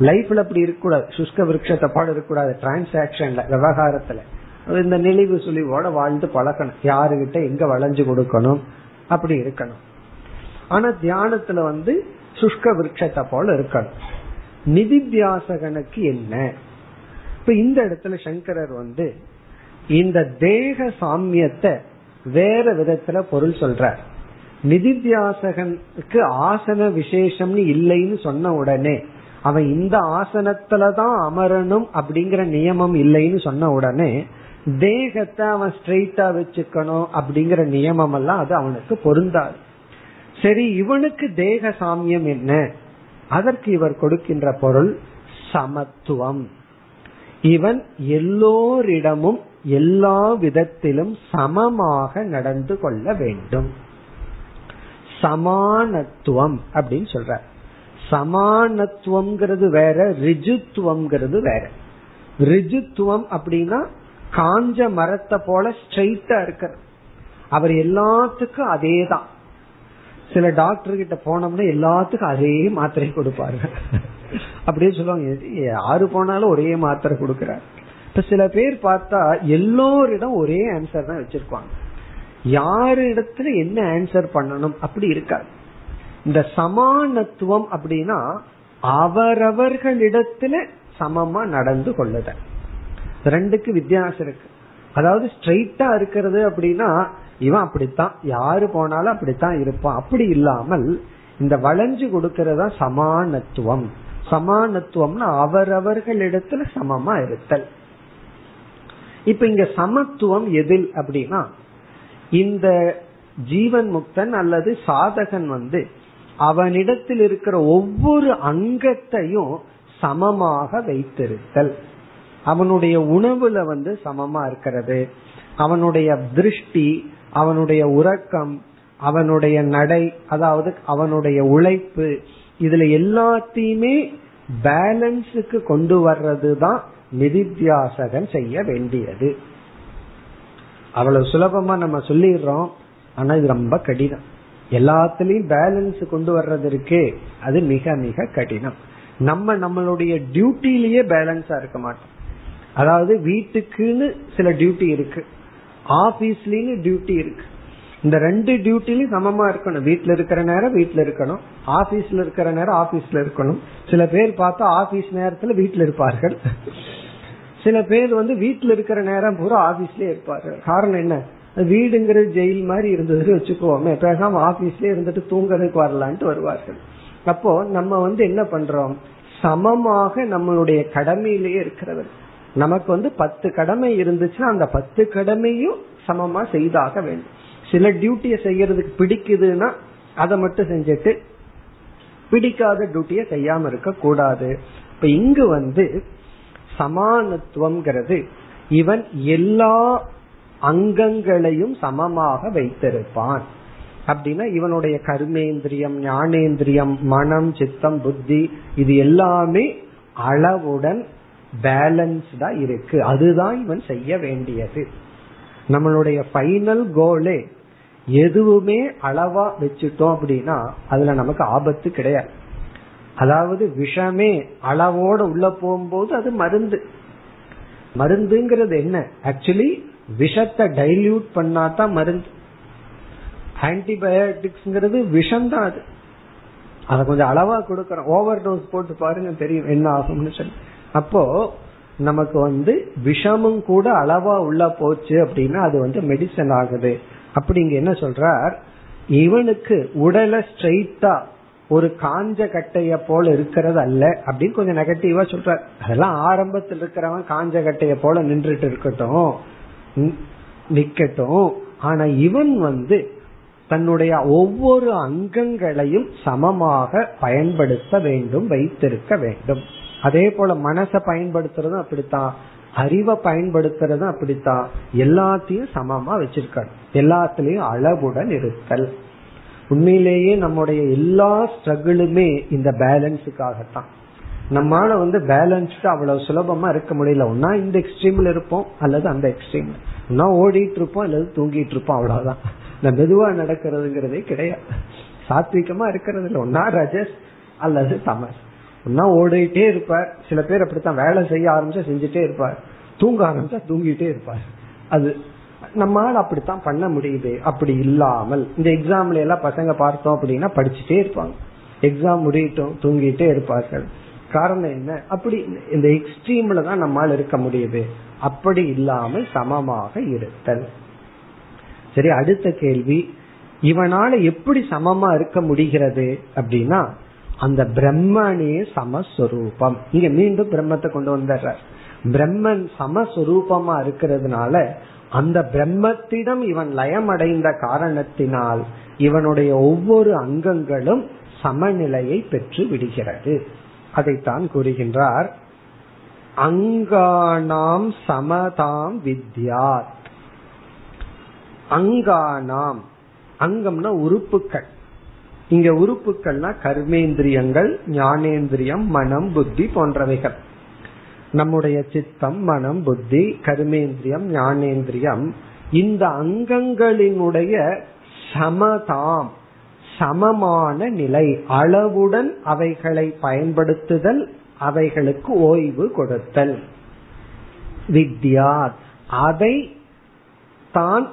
லைஃப்ல அப்படி இருக்கக்கூடாது. சுஷ்க விருட்சத்தை பாடு இருக்கக்கூடாது. டிரான்சாக்சன்ல விவகாரத்துல இந்த நினைவு சுழிவோட வாழ்ந்து பழக்கணும். யாருகிட்ட எங்க வளைஞ்சு கொடுக்கணும் அப்படி இருக்கணும். ஆனா தியானத்துல வந்து சுஷ்க விருட்சத்தை போல இருக்கணும். நிதித்தியாசகனுக்கு என்ன, இப்ப இந்த இடத்துல சங்கரர் வந்து இந்த தேக சாமியத்தை வேற விதத்துல பொருள் சொல்றார். நிதித்தியாசகனுக்கு ஆசன விசேஷம்னு இல்லைன்னு சொன்ன உடனே அவன் இந்த ஆசனத்துலதான் அமரணும் அப்படிங்கிற நியமம் இல்லைன்னு சொன்ன உடனே தேகத்தை அவன் ஸ்ட்ரெயிட்டா வச்சுக்கணும் அப்படிங்கிற நியமம் எல்லாம் அது அவனுக்கு பொருந்தாது. சரி, இவனுக்கு தேக சாமியம் என்ன, அதற்கு இவர் கொடுக்கின்ற பொருள் சமத்துவம். இவன் எல்லோரிடமும் எல்லா விதத்திலும் சமமாக நடந்து கொள்ள வேண்டும். சமானத்துவம் அப்படின்னு சொல்ற. சமானத்துவம்ங்கிறது வேற, ரிஜுத்துவம்ங்கிறது வேற. ரிஜுத்துவம் அப்படின்னா காஞ்ச மரத்தை போல ஸ்ட்ரெயிட்டா இருக்கிற அவர் எல்லாத்துக்கும் அதே தான். சில டாக்டர் கிட்ட போனோம்னா எல்லாத்துக்கும் அதே மாத்திரை கொடுப்பாரு. அப்படியே சொல்லுவாங்க, யாரு போனாலும் ஒரே மாத்திரை கொடுக்கிறார். இப்ப சில பேர் பார்த்தா எல்லோரிடம் ஒரே ஆன்சர் தான் வச்சிருப்பாங்க. யாரு இடத்துல என்ன ஆன்சர் பண்ணணும் அப்படி இருக்காது. இந்த சமானத்துவம் அப்படின்னா அவரவர்களிடத்துல சமமா நடந்து கொள்ளுத. ரெண்டுக்கு வித்தியாசம் இருக்கு. அதாவது ஸ்ட்ரெயிட்டா இருக்கிறது அப்படின்னா இவன் அப்படித்தான், யாரு போனாலும் அப்படித்தான் இருப்பான். அப்படி இல்லாமல் இந்த வளைஞ்சு கொடுக்கறதா சமானத்துவம். சமானத்துவம்னா அவரவர்களிடத்துல சமமா இருத்தல். இப்ப இங்க சமத்துவம் எதில் அப்படின்னா, இந்த ஜீவன் முக்தன் அல்லது சாதகன் அவனிடத்தில் இருக்கிற ஒவ்வொரு அங்கத்தையும் சமமாக வைத்திருத்தல். அவனுடைய உணவுல சமமா இருக்கிறது, அவனுடைய திருஷ்டி, அவனுடைய உறக்கம், அவனுடைய நடை, அதாவது அவனுடைய உழைப்பு, இதுல எல்லாத்தையுமே பேலன்ஸுக்கு கொண்டு வர்றதுதான் நிதித்தியாசகன் செய்ய வேண்டியது. அவ்வளவு சுலபமா நம்ம சொல்லிடுறோம், ஆனா இது ரொம்ப கடினம். எல்லாத்துலயும் பேலன்ஸ் கொண்டு வர்றது இருக்கே, அது மிக மிக கடினம். நம்ம நம்மளுடைய டியூட்டிலேயே பேலன்ஸா இருக்க மாட்டோம். அதாவது வீட்டுக்குன்னு சில டியூட்டி இருக்கு, ஆபீஸ்லன்னு டியூட்டி இருக்கு. இந்த ரெண்டு டியூட்டிலயும் சமமா இருக்கணும். வீட்டுல இருக்கிற நேரம் வீட்டுல இருக்கணும், ஆபீஸ்ல இருக்கிற நேரம் ஆபீஸ்ல இருக்கணும். சில பேர் பார்த்தா ஆபீஸ் நேரத்துல வீட்டுல இருப்பார்கள், சில பேர் வீட்டுல இருக்கிற நேரம் பூரா ஆபீஸ்லயே இருப்பார்கள். காரணம் என்ன, வீடுங்கிற ஜெயில் மாதிரி இருந்தது வச்சுக்கோமே, பேசாம ஆபீஸ்லயே இருந்துட்டு தூங்குறதுக்கு வரலான்ட்டு வருவார்கள். அப்போ நம்ம என்ன பண்றோம், சமமாக நம்மளுடைய கடமையிலேயே இருக்கிறவர். நமக்கு 10 கடமை இருந்துச்சுன்னா அந்த 10 கடமையும் சமமா செய்தாக வேண்டும். சில டியூட்டிய செய்யறதுக்கு பிடிக்குதுன்னா அதை மட்டும் செஞ்சுட்டு பிடிக்காத டியூட்டிய செய்யாம இருக்க கூடாது. இப்ப இங்கு சமானத்துவம்ங்கிறது இவன் எல்லா அங்கங்களையும் சமமாக வைத்திருப்பான் அப்படின்னா, இவனுடைய கர்மேந்திரியம், ஞானேந்திரியம், மனம், சித்தம், புத்தி, இது எல்லாமே அளவுடன் பேலன்ஸ்டா இருக்கு. அதுதான் இவன் செய்ய வேண்டியது. நம்மளுடைய ஃபைனல் கோலே எதுவுமே அளவா வச்சுட்டோம் அப்படின்னா அதுல நமக்கு ஆபத்து கிடையாது. அதாவது விஷமே அளவோட உள்ள போகும்போது அது மருந்து. மருந்துங்கிறது என்ன, ஆக்சுவலி விஷத்தை டைல்யூட் பண்ணாதான் மருந்து. ஆன்டிபயோட்டிக்ஸ்ங்கிறது விஷம் தான், அது அதை கொஞ்சம் அளவா கொடுக்கறோம். ஓவர் டோஸ் போட்டு பாருங்க, தெரியும் என்ன ஆகும்னு சொல்லி. அப்போ நமக்கு விஷமும் கூட அளவா உள்ள போச்சு அப்படின்னா அது மெடிசன் ஆகுது. அப்படிங்க என்ன சொல்றார், இவனுக்கு உடலை ஸ்ட்ரெயிட்டா ஒரு காஞ்ச கட்டைய போல இருக்கிறது அல்ல அப்படின்னு கொஞ்சம் நெகட்டிவா சொல்றார். அதெல்லாம் ஆரம்பத்தில் இருக்கிறவன் காஞ்ச கட்டைய போல நின்றுட்டு இருக்கட்டும், நிக்கட்டும். ஆனா இவன் தன்னுடைய ஒவ்வொரு அங்கங்களையும் சமமாக பயன்படுத்த வேண்டும், வைத்திருக்க வேண்டும். அதே போல மனசை பயன்படுத்துறதும் அப்படித்தான், அறிவை பயன்படுத்துறதும் அப்படித்தான். எல்லாத்தையும் சமமா வச்சிருக்கணும், எல்லாத்திலையும் அளவுடன் இருத்தல். உண்மையிலேயே நம்முடைய எல்லா ஸ்ட்ரகிளுமே இந்த பேலன்ஸுக்காகத்தான். நம்மளால பேலன்ஸ்டா அவ்வளவு சுலபமா இருக்க முடியல. ஒன்னா இந்த எக்ஸ்ட்ரீம்ல இருப்போம் அல்லது அந்த எக்ஸ்ட்ரீம், ஒன்னா ஓடிட்டு இருப்போம் அல்லது தூங்கிட்டு இருப்போம், அவ்வளவுதான். இந்த மெதுவா நடக்கிறதுங்கிறதே கிடையாது. சாத்விகமா இருக்கிறது இல்லை, ஒன்னா ரஜஸ் அல்லது தமஸ். ஒன்னா ஓடிட்டே இருப்பார், சில பேர் அப்படித்தான் வேலை செய்ய ஆரம்பிச்சா செஞ்சுட்டே இருப்பார், தூங்க ஆரம்பிச்சா தூங்கிட்டே இருப்பார். அது நம்மளால அப்படித்தான் பண்ண முடியுது. அப்படி இல்லாமல் இந்த எக்ஸாம்ல எல்லாம் பசங்க பார்த்தோம் அப்படின்னா படிச்சுட்டே இருப்பாங்க, எக்ஸாம் முடியட்டும் தூங்கிட்டே இருப்பார்கள். காரணம் என்ன, அப்படி இந்த எக்ஸ்ட்ரீம்ல தான் நம்மால் இருக்க முடியுது. அப்படி இல்லாமல் சமமாக இருத்தல். சரி, அடுத்த கேள்வி, இவனால எப்படி சமமா இருக்க முடிகிறது அப்படின்னா, அந்த பிரம்மனே சமஸ்வரூபம். இங்க மீண்டும் பிரம்மத்தை கொண்டு வந்துடுறார். பிரம்மன் சமஸ்வரூபமா இருக்கிறதுனால அந்த பிரம்மத்திடம் இவன் லயமடைந்த காரணத்தினால் இவனுடைய ஒவ்வொரு அங்கங்களும் சமநிலையை பெற்று விடுகிறது. அதைத்தான் கூறுகின்றார், அங்கானாம் சமதாம் வித்யாத். அங்கானாம், அங்கம்னா உறுப்புக்கள். இங்க உறுப்புக்கள்னா கர்மேந்திரியங்கள், ஞானேந்திரியம், மனம், புத்தி போன்றவைகள். நம்முடைய சித்தம், மனம், புத்தி, கர்மேந்திரியம், ஞானேந்திரியம், இந்த அங்கங்களினுடைய சமதாம், சமமான நிலை, அளவுடன் அவைகளை பயன்படுத்துதல், அவைகளுக்கு ஓய்வு கொடுத்தல். வித்யா, அதை தான்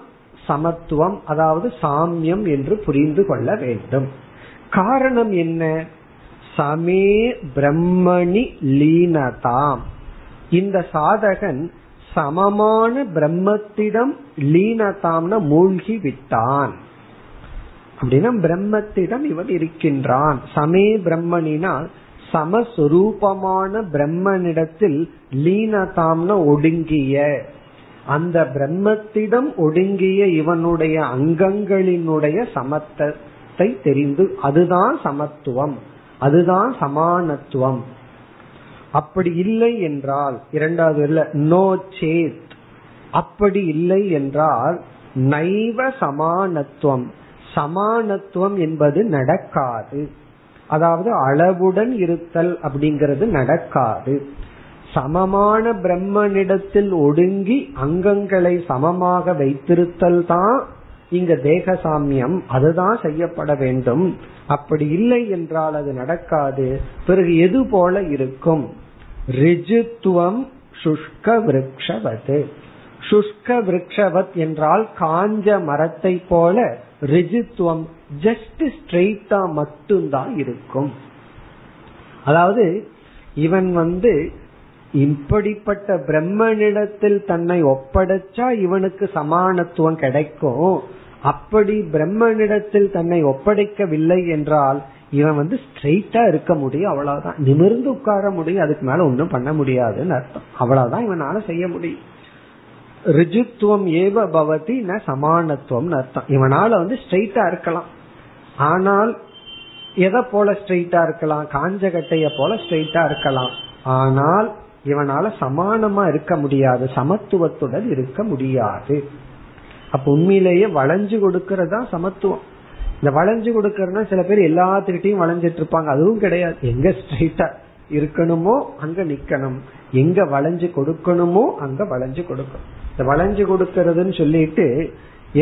சமத்துவம், அதாவது சாமியம் என்று புரிந்து கொள்ள வேண்டும். காரணம் என்ன, சமே பிரம்மணி லீனதாம். இந்த சாதகன் சமமான பிரம்மத்திடம் லீனதாம்ன மூழ்கி விட்டான். அப்படின்னா பிரம்மத்திடம் இவன் இருக்கின்றான். சமே பிரம்மனினா சமஸ்வரூபமான பிரம்மனிடத்தில் லீனதாம்ன ஒடுங்கிய அந்த பிரம்மத்திடம் ஒடுங்கிய இவனுடைய அங்கங்களினுடைய சமத்தை தெரிந்து, அதுதான் சமத்துவம், அதுதான் சமானத்துவம். அப்படி இல்லை என்றால் இரண்டாவது நோ சேத், அப்படி இல்லை என்றால் நைவ சமானத்துவம், சமானத்துவம் என்பது நடக்காது. அதாவது அளவுடன் இருத்தல் அப்படிங்கிறது நடக்காது. சமமான பிரம்மனிடத்தில் ஒடுங்கி அங்கங்களை சமமாக வைத்திருத்தல் தான் இங்க தேக சாமியம், அதுதான் செய்யப்பட வேண்டும். அப்படி இல்லை என்றால் அது நடக்காது. பிறகு எது போல இருக்கும்? ரிஜித்துவம் சுஷ்க விரக்ஷவது, சுஷ்க விரக்ஷவத் என்றால் காஞ்ச மரத்தை போல ரிஜித்துவம் ஜஸ்ட் ஸ்ட்ரெயிட்டா மட்டும்தான் இருக்கும். அதாவது இவன் இப்படிப்பட்ட பிரம்மனிடத்தில் தன்னை ஒப்படைச்சா இவனுக்கு சமானத்துவம் கிடைக்கும். அப்படி பிரம்மனிடத்தில் தன்னை ஒப்படைக்கவில்லை என்றால் இவன் ஸ்ட்ரெயிட்டா இருக்க முடியும், அவ்வளவுதான். நிமிர்ந்து உட்கார முடியும், அதுக்கு மேல ஒன்னும் பண்ண முடியாதுன்னு அர்த்தம். அவ்வளவுதான் இவனால செய்ய முடியும். ரிஜித்துவம் ஏவ பவதி ந சமானத்துவம் அர்த்தம். இவனால ஸ்ட்ரெயிட்டா இருக்கலாம், ஆனால் எதை போல ஸ்ட்ரெயிட்டா இருக்கலாம்? காஞ்சகட்டைய போல ஸ்ட்ரெயிட்டா இருக்கலாம், ஆனால் இவனால சமானமா இருக்க முடியாது, சமத்துவத்துடன் இருக்க முடியாது. அப்ப உண்மையிலேயே வளைஞ்சு கொடுக்கறதா சமத்துவம். இந்த வளைஞ்சு கொடுக்கறதுனா சில பேர் எல்லாத்துக்கிட்டையும் வளைஞ்சிட்டு இருப்பாங்க, அதுவும் கிடையாது. எங்க ஸ்ட்ரெயிட்டா இருக்கணுமோ அங்க நிக்கணும், எங்க வளைஞ்சு கொடுக்கணுமோ அங்க வளைஞ்சு கொடுக்கணும். இந்த வளைஞ்சு கொடுக்கறதுன்னு சொல்லிட்டு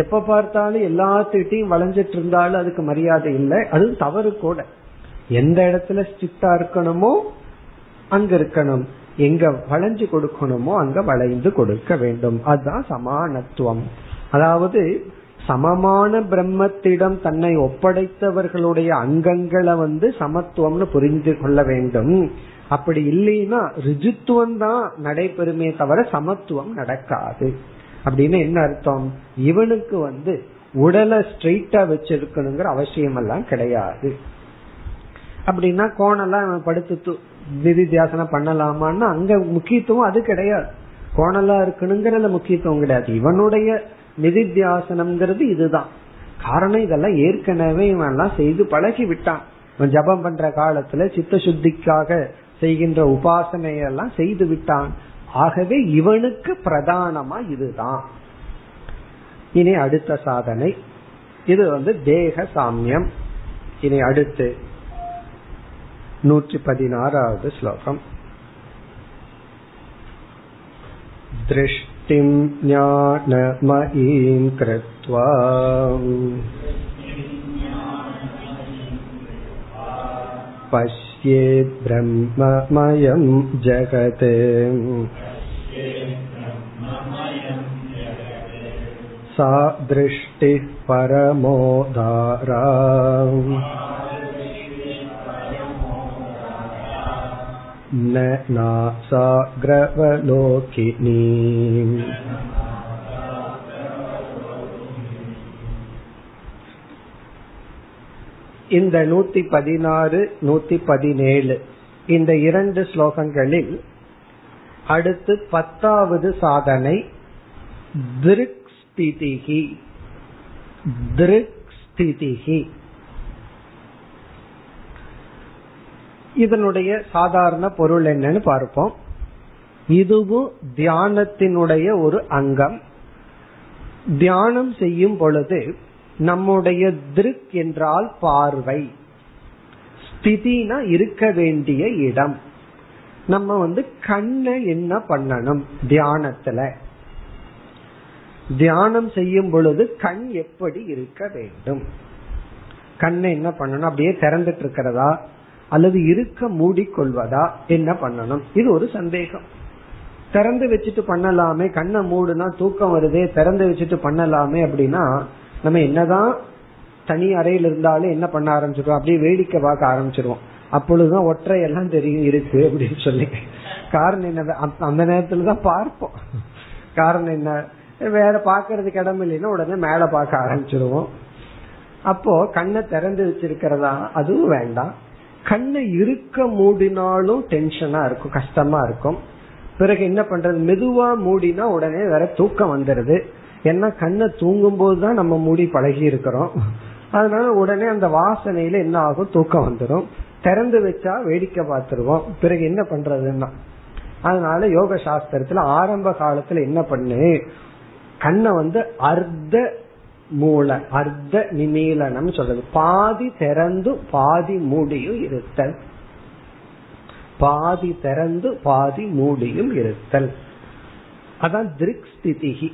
எப்ப பார்த்தாலும் எல்லாத்துக்கிட்டையும் வளைஞ்சிட்டு இருந்தாலும் அதுக்கு மரியாதை இல்லை, அதுவும் தவறு கூட. எந்த இடத்துல ஸ்ட்ரிக்டா இருக்கணுமோ அங்க இருக்கணும், எங்க வளைஞ்சு கொடுக்கணுமோ அங்க வளைந்து கொடுக்க வேண்டும். அதுதான் சமானத்துவம். அதாவது சமமான பிரம்மத்திடம் தன்னை ஒப்படைத்தவர்களுடைய அங்கங்களை சமத்துவம்னு புரிந்து கொள்ள வேண்டும். அப்படி இல்லைன்னா ரிஜித்துவம் தான் நடைபெறுமே தவிர சமத்துவம் நடக்காது. அப்படின்னு என்ன அர்த்தம்? இவனுக்கு உடலை ஸ்ட்ரெயிட்டா வச்சிருக்கணுங்கிற அவசியம் எல்லாம் கிடையாது. அப்படின்னா கோணெல்லாம் படுத்து நிதி தியாசனம் பண்ணலாமான்னா அங்க முக்கியத்துவம் அது கிடையாது. கோணலா இருக்கணுங்கிறத முக்கியத்துவம் கிடையாது. இவனுடைய நிதி தியாசனம்ங்கிறது இதுதான் காரணம். இதெல்லாம் ஏற்கனவே இவன் எல்லாம் செய்து பழகி விட்டான். இவன் ஜபம் பண்ற காலத்துல சித்த சுத்திக்காக செய்கின்ற உபாசனையெல்லாம் செய்து விட்டான். ஆகவே இவனுக்கு பிரதானமா இதுதான். இனி அடுத்த சாதனை, இது தேக சாமியம். இனி அடுத்து 116வது ஸ்லோகம். திருஷ்டிம் ஞானமயீம் கிருத்வா பஷ்யே பிரம்மமயம் ஜகதே சா திருஷ்டி பரமோதாரா ந நாசாக்ரவலோகினீ. இந்த 116 117 இந்த இரண்டு ஸ்லோகங்களில் அடுத்து 10வது சாதனை திருக்ஸ்திதிகி. திருக்ஸ்திதிகி இதனுடைய சாதாரண பொருள் என்னன்னு பார்ப்போம். இதுவும் தியானத்தினுடைய ஒரு அங்கம். தியானம் செய்யும் பொழுது நம்முடைய திருக் என்றால் பார்வை, ஸ்திதினா இருக்க வேண்டிய இடம். நம்ம கண்ணை என்ன பண்ணணும்? தியானத்துல தியானம் செய்யும் பொழுது கண் எப்படி இருக்க வேண்டும்? கண்ணை என்ன பண்ணணும்? அப்படியே திறந்துட்டு இருக்கிறதா அல்லது இருக்க மூடிக்கொள்வதா? என்ன பண்ணணும்? இது ஒரு சந்தேகம். திறந்து வச்சுட்டு பண்ணலாமே, கண்ணை மூடுனா தூக்கம் வருதே, திறந்து வச்சுட்டு பண்ணலாமே அப்படின்னா நம்ம என்னதான் தனி அறையில் இருந்தாலும் என்ன பண்ண ஆரம்பிச்சிருவோம்? அப்படியே வேடிக்கை பார்க்க ஆரம்பிச்சிருவோம். அப்பொழுதுதான் ஒற்றையெல்லாம் தெரியும் இருக்கு அப்படின்னு சொல்லி. காரணம் என்ன? அந்த நேரத்துலதான் பார்ப்போம். காரணம் என்ன? வேற பாக்குறதுக்கு இடம் இல்லைன்னா உடனே மேல பார்க்க ஆரம்பிச்சிருவோம். அப்போ கண்ணை திறந்து வச்சிருக்கிறதா, அதுவும் வேண்டாம். கண்ணு இருக்க மூடினாலும் டென்ஷனா இருக்கும், கஷ்டமா இருக்கும். பிறகு என்ன பண்றது, மெதுவா மூடினா உடனே வேற தூக்கம் வந்துருது. ஏன்னா கண்ணை தூங்கும் போதுதான் நம்ம மூடி பழகி இருக்கிறோம். அதனால உடனே அந்த வாசனையில என்ன ஆகும், தூக்கம் வந்துடும். திறந்து வச்சா வேடிக்கை பார்த்துருவோம். பிறகு என்ன பண்றதுன்னா, அதனால யோக சாஸ்திரத்துல ஆரம்ப காலத்துல என்ன பண்ணு, கண்ணை அர்த்த மூல அர்த்த நிமீலனம் சொல்றது, பாதி திறந்து பாதி மூடியும் இருத்தல், பாதி திறந்து பாதி மூடியும் இருத்தல், அதான் திருக் ஸ்திதிஹி.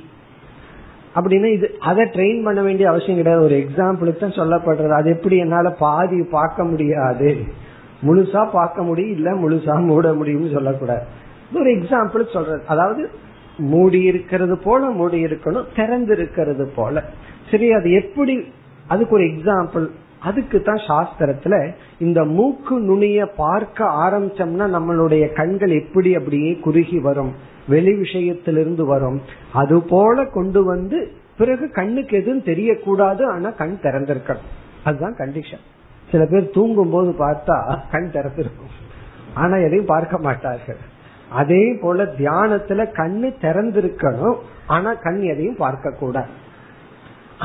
அப்படின்னா இது அதை ட்ரெயின் பண்ண வேண்டிய அவசியம் கிடையாது. ஒரு எக்ஸாம்பிளுக்கு தான் சொல்லப்படுறது. அது எப்படி என்னால பாதி பார்க்க முடியாது, முழுசா பார்க்க முடியும், இல்ல முழுசா மூட முடியும்னு சொல்லக்கூடாது. ஒரு எக்ஸாம்பிளுக்கு சொல்றது, அதாவது மூடி இருக்கிறது போல மூடி இருக்கணும், திறந்து இருக்கிறது போல. சரி, அது எப்படி, அதுக்கு ஒரு எக்ஸாம்பிள். அதுக்கு தான் சாஸ்திரத்துல இந்த மூக்கு நுனிய பார்க்க ஆரம்பிச்சோம்னா நம்மளுடைய கண்கள் எப்படி அப்படியே குறுகி வரும், வெளி விஷயத்திலிருந்து வரும். அது போல கொண்டு வந்து பிறகு கண்ணுக்கு எதுவும் தெரியக்கூடாது, ஆனா கண் திறந்திருக்கணும். அதுதான் கண்டிஷன். சில பேர் தூங்கும் போது பார்த்தா கண் திறந்திருக்கும், ஆனா எதையும் பார்க்க மாட்டார்கள். அதே போல தியானத்துல கண்ணு திறந்திருக்கணும், ஆனா கண் எதையும் பார்க்க கூடாது.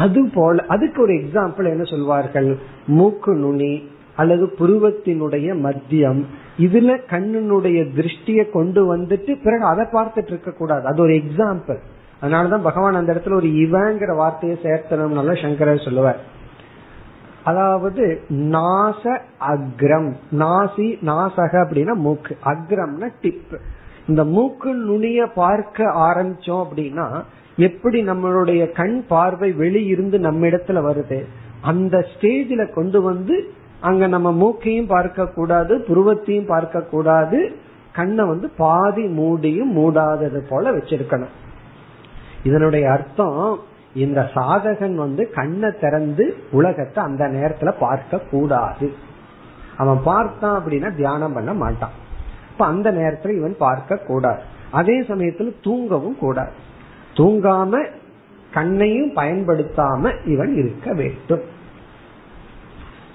அது போல அதுக்கு ஒரு எக்ஸாம்பிள் என்ன சொல்வார்கள், மூக்கு நுனி அல்லது புருவத்தினுடைய மத்தியம். இதுல கண்ணினுடைய திருஷ்டிய கொண்டு வந்துட்டு பிறகு அதை பார்த்துட்டு இருக்க கூடாது. அது ஒரு எக்ஸாம்பிள். அதனாலதான் பகவான் அந்த இடத்துல ஒரு இவங்கிற வார்த்தையை சேர்த்தனும்னால சங்கரர் சொல்லுவார். அதாவது நாச அக்ரம், நாசி நாசக அப்படின்னா மூக்கு, அக்ரம்னா டிப். இந்த மூக்கு நுனிய பார்க்க ஆரம்பிச்சோம் அப்படின்னா எப்படி நம்மளுடைய கண் பார்வை வெளியிருந்து நம்ம இடத்துல வருது, அந்த ஸ்டேஜ்ல கொண்டு வந்து அங்க நம்ம மூக்கையும் பார்க்க கூடாது, புருவத்தையும் பார்க்க கூடாது, கண்ணை பாதி மூடியும் மூடாதது போல வச்சிருக்கணும். இதனுடைய அர்த்தம், இந்த சாதகன் கண்ணை திறந்து உலகத்தை அந்த நேரத்துல பார்க்க கூடாது. அவன் பார்த்தான் அப்படின்னா தியானம் பண்ண மாட்டான். இப்ப அந்த நேரத்துல இவன் பார்க்க கூடாது. அதே சமயத்துல தூங்கவும் கூடாது. தூங்காம கண்ணையும் பயன்படுத்தாம இவன் இருக்க வேண்டும்.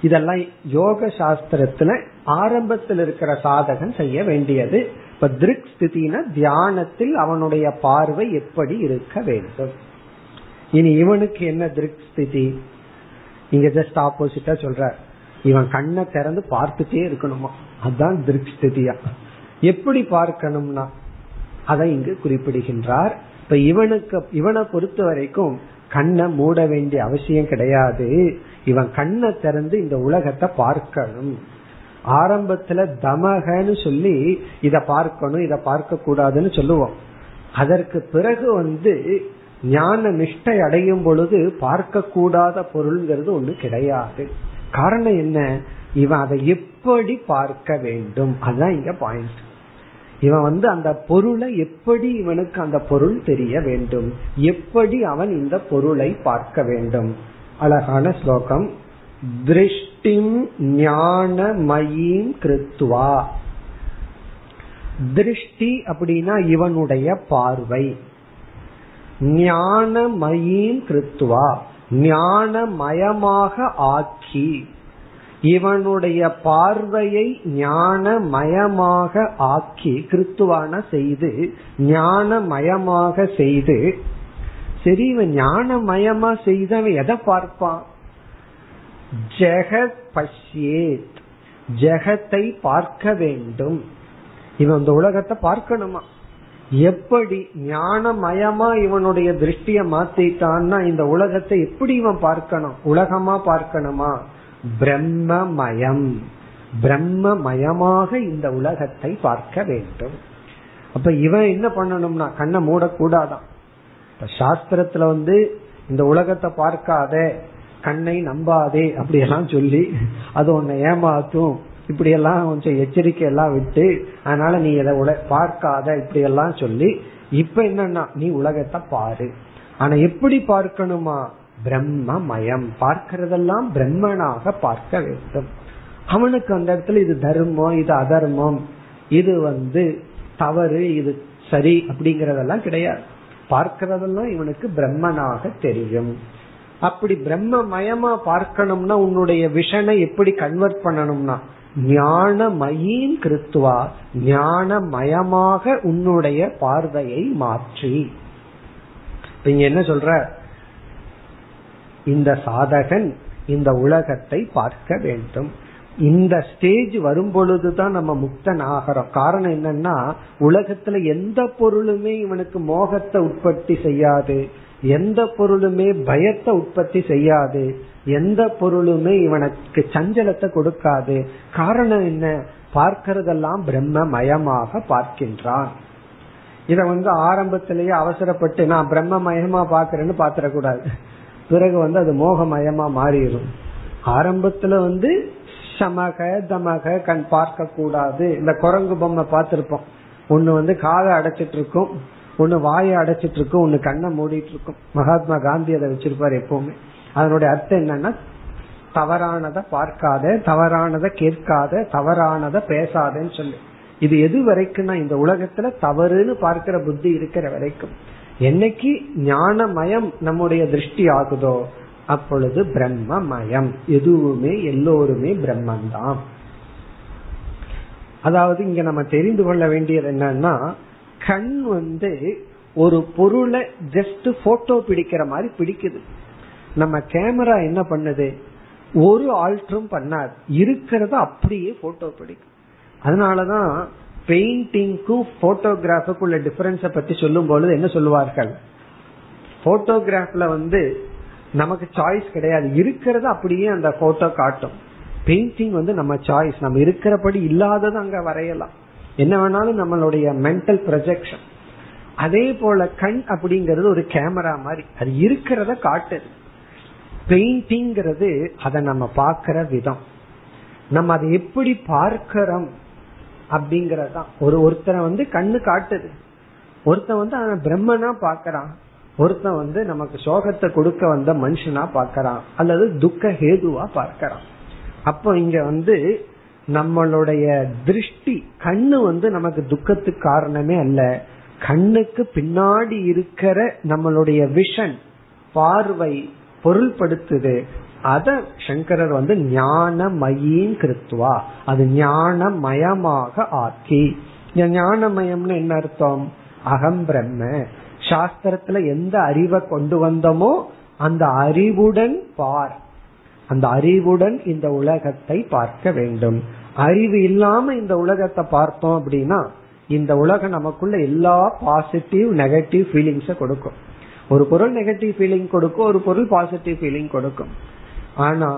இதெல்லாம் யோக சாஸ்திரத்துல ஆரம்பத்தில் இருக்கிற சாதகன் செய்ய வேண்டியது. இப்ப திருக் ஸ்திதினா தியானத்தில் அவனுடைய பார்வை எப்படி இருக்க வேண்டும். இனி இவனுக்கு என்ன திருக் ஸ்திதி, இங்க ஜஸ்ட் ஆப்போசிட்டா சொல்ற, இவன் கண்ணை திறந்து பார்த்துட்டே இருக்கணுமா, அதுதான் திருக் ஸ்திதியா. எப்படி பார்க்கணும்னா அதை இங்கு குறிப்பிடுகின்றார். இப்ப இவனை பொறுத்த வரைக்கும் கண்ணை மூட வேண்டிய அவசியம் கிடையாது. இவன் கண்ணை திறந்து இந்த உலகத்தை பார்க்கணும். ஆரம்பத்துல தமகன்னு சொல்லி இத பார்க்கணும், இத பார்க்க கூடாதுன்னு சொல்லுவோம். அதற்கு பிறகு ஞான நிஷ்டை அடையும் பொழுது பார்க்க கூடாத பொருள்ங்கிறது ஒண்ணு கிடையாது. காரணம் என்ன, இவன் அதை எப்படி பார்க்க வேண்டும், அதுதான் இங்க பாயிண்ட். இவன் அந்த பொருளை எப்படி, இவனுக்கு அந்த பொருள் தெரிய வேண்டும், எப்படி அவன் இந்த பொருளை பார்க்க வேண்டும். அழகான ஸ்லோகம், திருஷ்டிம் ஞானமயீம் கிருத்வா. திருஷ்டி அப்படின்னா இவனுடைய பார்வை, ஞானமயீம் கிருத்வா ஞானமயமாக ஆக்கி, இவனுடைய பார்வையை ஞானமயமாக ஆக்கி, கிருத்துவான செய்து, ஞானமயமாக செய்து. சரி, இவன் ஞானமயமா செய்து அவன் எதை பார்ப்பான், ஜெகத் பஷ்யேத், ஜெகத்தை பார்க்க வேண்டும். இவன் அந்த உலகத்தை பார்க்கணுமா, எப்படி ஞானமயமா இவனுடைய திருஷ்டிய மாத்திட்டான்னா இந்த உலகத்தை எப்படி இவன் பார்க்கணும், உலகமா பார்க்கணுமா, பிரம்மமயம், பிரம்மமயமாக இந்த உலகத்தை பார்க்க வேண்டும். அப்ப இவன் என்ன பண்ணணும்னா கண்ணை மூடக்கூடாதான். இப்ப சாஸ்திரத்துல இந்த உலகத்தை பார்க்காத, கண்ணை நம்பாதே அப்படி எல்லாம் சொல்லி அது உன்னை ஏமாத்தும், இப்படி எல்லாம் கொஞ்சம் எச்சரிக்கை எல்லாம் விட்டு, அதனால நீ இதை பார்க்காத இப்படி எல்லாம் சொல்லி, இப்ப என்னன்னா நீ உலகத்தை பாரு, ஆனா எப்படி பார்க்கணுமா, பிரம்மமயம், பார்க்கிறதெல்லாம் பிரம்மனாக பார்க்க வேண்டும். அவனுக்கு அந்த இடத்துல இது தர்மம் இது அதர்மம், இது தவறு இது சரி அப்படிங்கறதெல்லாம் கிடையாது. பார்க்கிறதெல்லாம் இவனுக்கு பிரம்மனாக தெரியும். அப்படி பிரம்மமயமா பார்க்கணும்னா உன்னுடைய விஷனை எப்படி கன்வெர்ட் பண்ணணும்னா ஞானமயீம் கிருத்வா, ஞானமயமாக உன்னுடைய பார்வையை மாற்றி. நீங்க என்ன சொல்ற, இந்த சாதகன் இந்த உலகத்தை பார்க்க வேண்டும். இந்த ஸ்டேஜ் வரும் பொழுதுதான் நம்ம முக்தன் ஆகிறோம். காரணம் என்னன்னா உலகத்துல எந்த பொருளுமே இவனுக்கு மோகத்தை உற்பத்தி செய்யாது, எந்த பொருளுமே பயத்தை உற்பத்தி செய்யாது, எந்த பொருளுமே இவனுக்கு சஞ்சலத்தை கொடுக்காது. காரணம் என்ன, பார்க்கிறதெல்லாம் பிரம்மமயமாக பார்க்கின்றான். இத ஆரம்பத்திலேயே அவசரப்பட்டு நான் பிரம்மமயமா பார்க்கிறேன்னு பாத்திரக்கூடாது, பிறகு அது மோகமயமா மாறிடும். ஆரம்பத்துல சமக தமக கண் பார்க்க கூடாது. இந்த குரங்கு பொம்மை பார்த்திருப்போம், ஒண்ணு காதை அடைச்சிட்டு இருக்கும், ஒண்ணு வாயை அடைச்சிட்டு இருக்கும், ஒண்ணு கண்ணை மூடிட்டு இருக்கும். மகாத்மா காந்தி அதை வச்சிருப்பாரு எப்பவுமே. அதனுடைய அர்த்தம் என்னன்னா தவறானதை பார்க்காத, தவறானதை கேட்காத, தவறானதை பேசாதன்னு சொல்லு. இது எது வரைக்கும்னா இந்த உலகத்துல தவறுன்னு பார்க்கிற புத்தி இருக்கிற வரைக்கும். என்னைக்கு ஞானமயம் நம்முடைய திருஷ்டி ஆகுதோ அப்பொழுது பிரம்மமயம், எதுவுமே எல்லோருமே பிரம்மந்தான். அதாவது இங்க நம்ம தெரிந்து கொள்ள வேண்டியது என்னன்னா, கண் ஒரு பொருளை ஜஸ்ட் போட்டோ பிடிக்கிற மாதிரி பிடிக்குது. நம்ம கேமரா என்ன பண்ணுது, ஒரு ஆல்டரும் பண்ணாது, இருக்கிறத அப்படியே போட்டோ பிடிக்கும். அதனாலதான் பெயிண்டிங்க்கும் போட்டோகிராஃபுக்கு உள்ள டிஃபரன்ஸ பத்தி சொல்லும் பொழுது என்ன சொல்லுவார்கள், போட்டோகிராஃப்ல நமக்கு சாய்ஸ் கிடையாது, இருக்கிறத அப்படியே அந்த போட்டோ காட்டும். பெயிண்டிங் நம்ம சாய்ஸ், நம்ம இருக்கிறபடி இல்லாதது அங்க வரையலாம், என்ன வேணாலும் நம்மளுடைய மென்டல் ப்ரொஜெக்ஷன். அதே போல கண் அப்படிங்கறது ஒரு கேமரா மாதிரி, அது இருக்கிறத காட்டுது. பெயிண்டிங்கிறது அதை நம்ம பார்க்கிற விதம், நம்ம அதை எப்படி பார்க்கிறோம் அப்படிங்கறதா. ஒருத்தனை கண்ணு காட்டுது, ஒருத்தன் பிரம்மனா பாக்கிறான், ஒருத்தன் நமக்கு சோகத்தை கொடுக்க வந்த மனுஷனா பாக்கிறான், அல்லது துக்க ஹேதுவா பார்க்கிறான். அப்போ இங்க நம்மளுடைய திருஷ்டி, கண்ணு நமக்கு துக்கத்துக்கு காரணமே அல்ல. கண்ணுக்கு பின்னாடி இருக்கிற நம்மளுடைய விஷன், பார்வை பொருள்படுத்துது. அத சங்கரர் ஞானமயீன் கிருத்வா, அது ஞானமயமாக ஆக்கி. ஞானமயம்னு என்ன அர்த்தம், அகம் பிரம்ம. சாஸ்திரத்துல எந்த அறிவை கொண்டு வந்தோமோ அந்த அறிவுடன் பார், அந்த அறிவுடன் இந்த உலகத்தை பார்க்க வேண்டும். அறிவு இல்லாம இந்த உலகத்தை பார்த்தோம் அப்படின்னா இந்த உலகம் நமக்குள்ள எல்லா பாசிட்டிவ் நெகட்டிவ் ஃபீலிங்ஸ கொடுக்கும். ஒரு பொருள் நெகட்டிவ் ஃபீலிங் கொடுக்கும், ஒரு பொருள் பாசிட்டிவ் ஃபீலிங் கொடுக்கும். ஆனா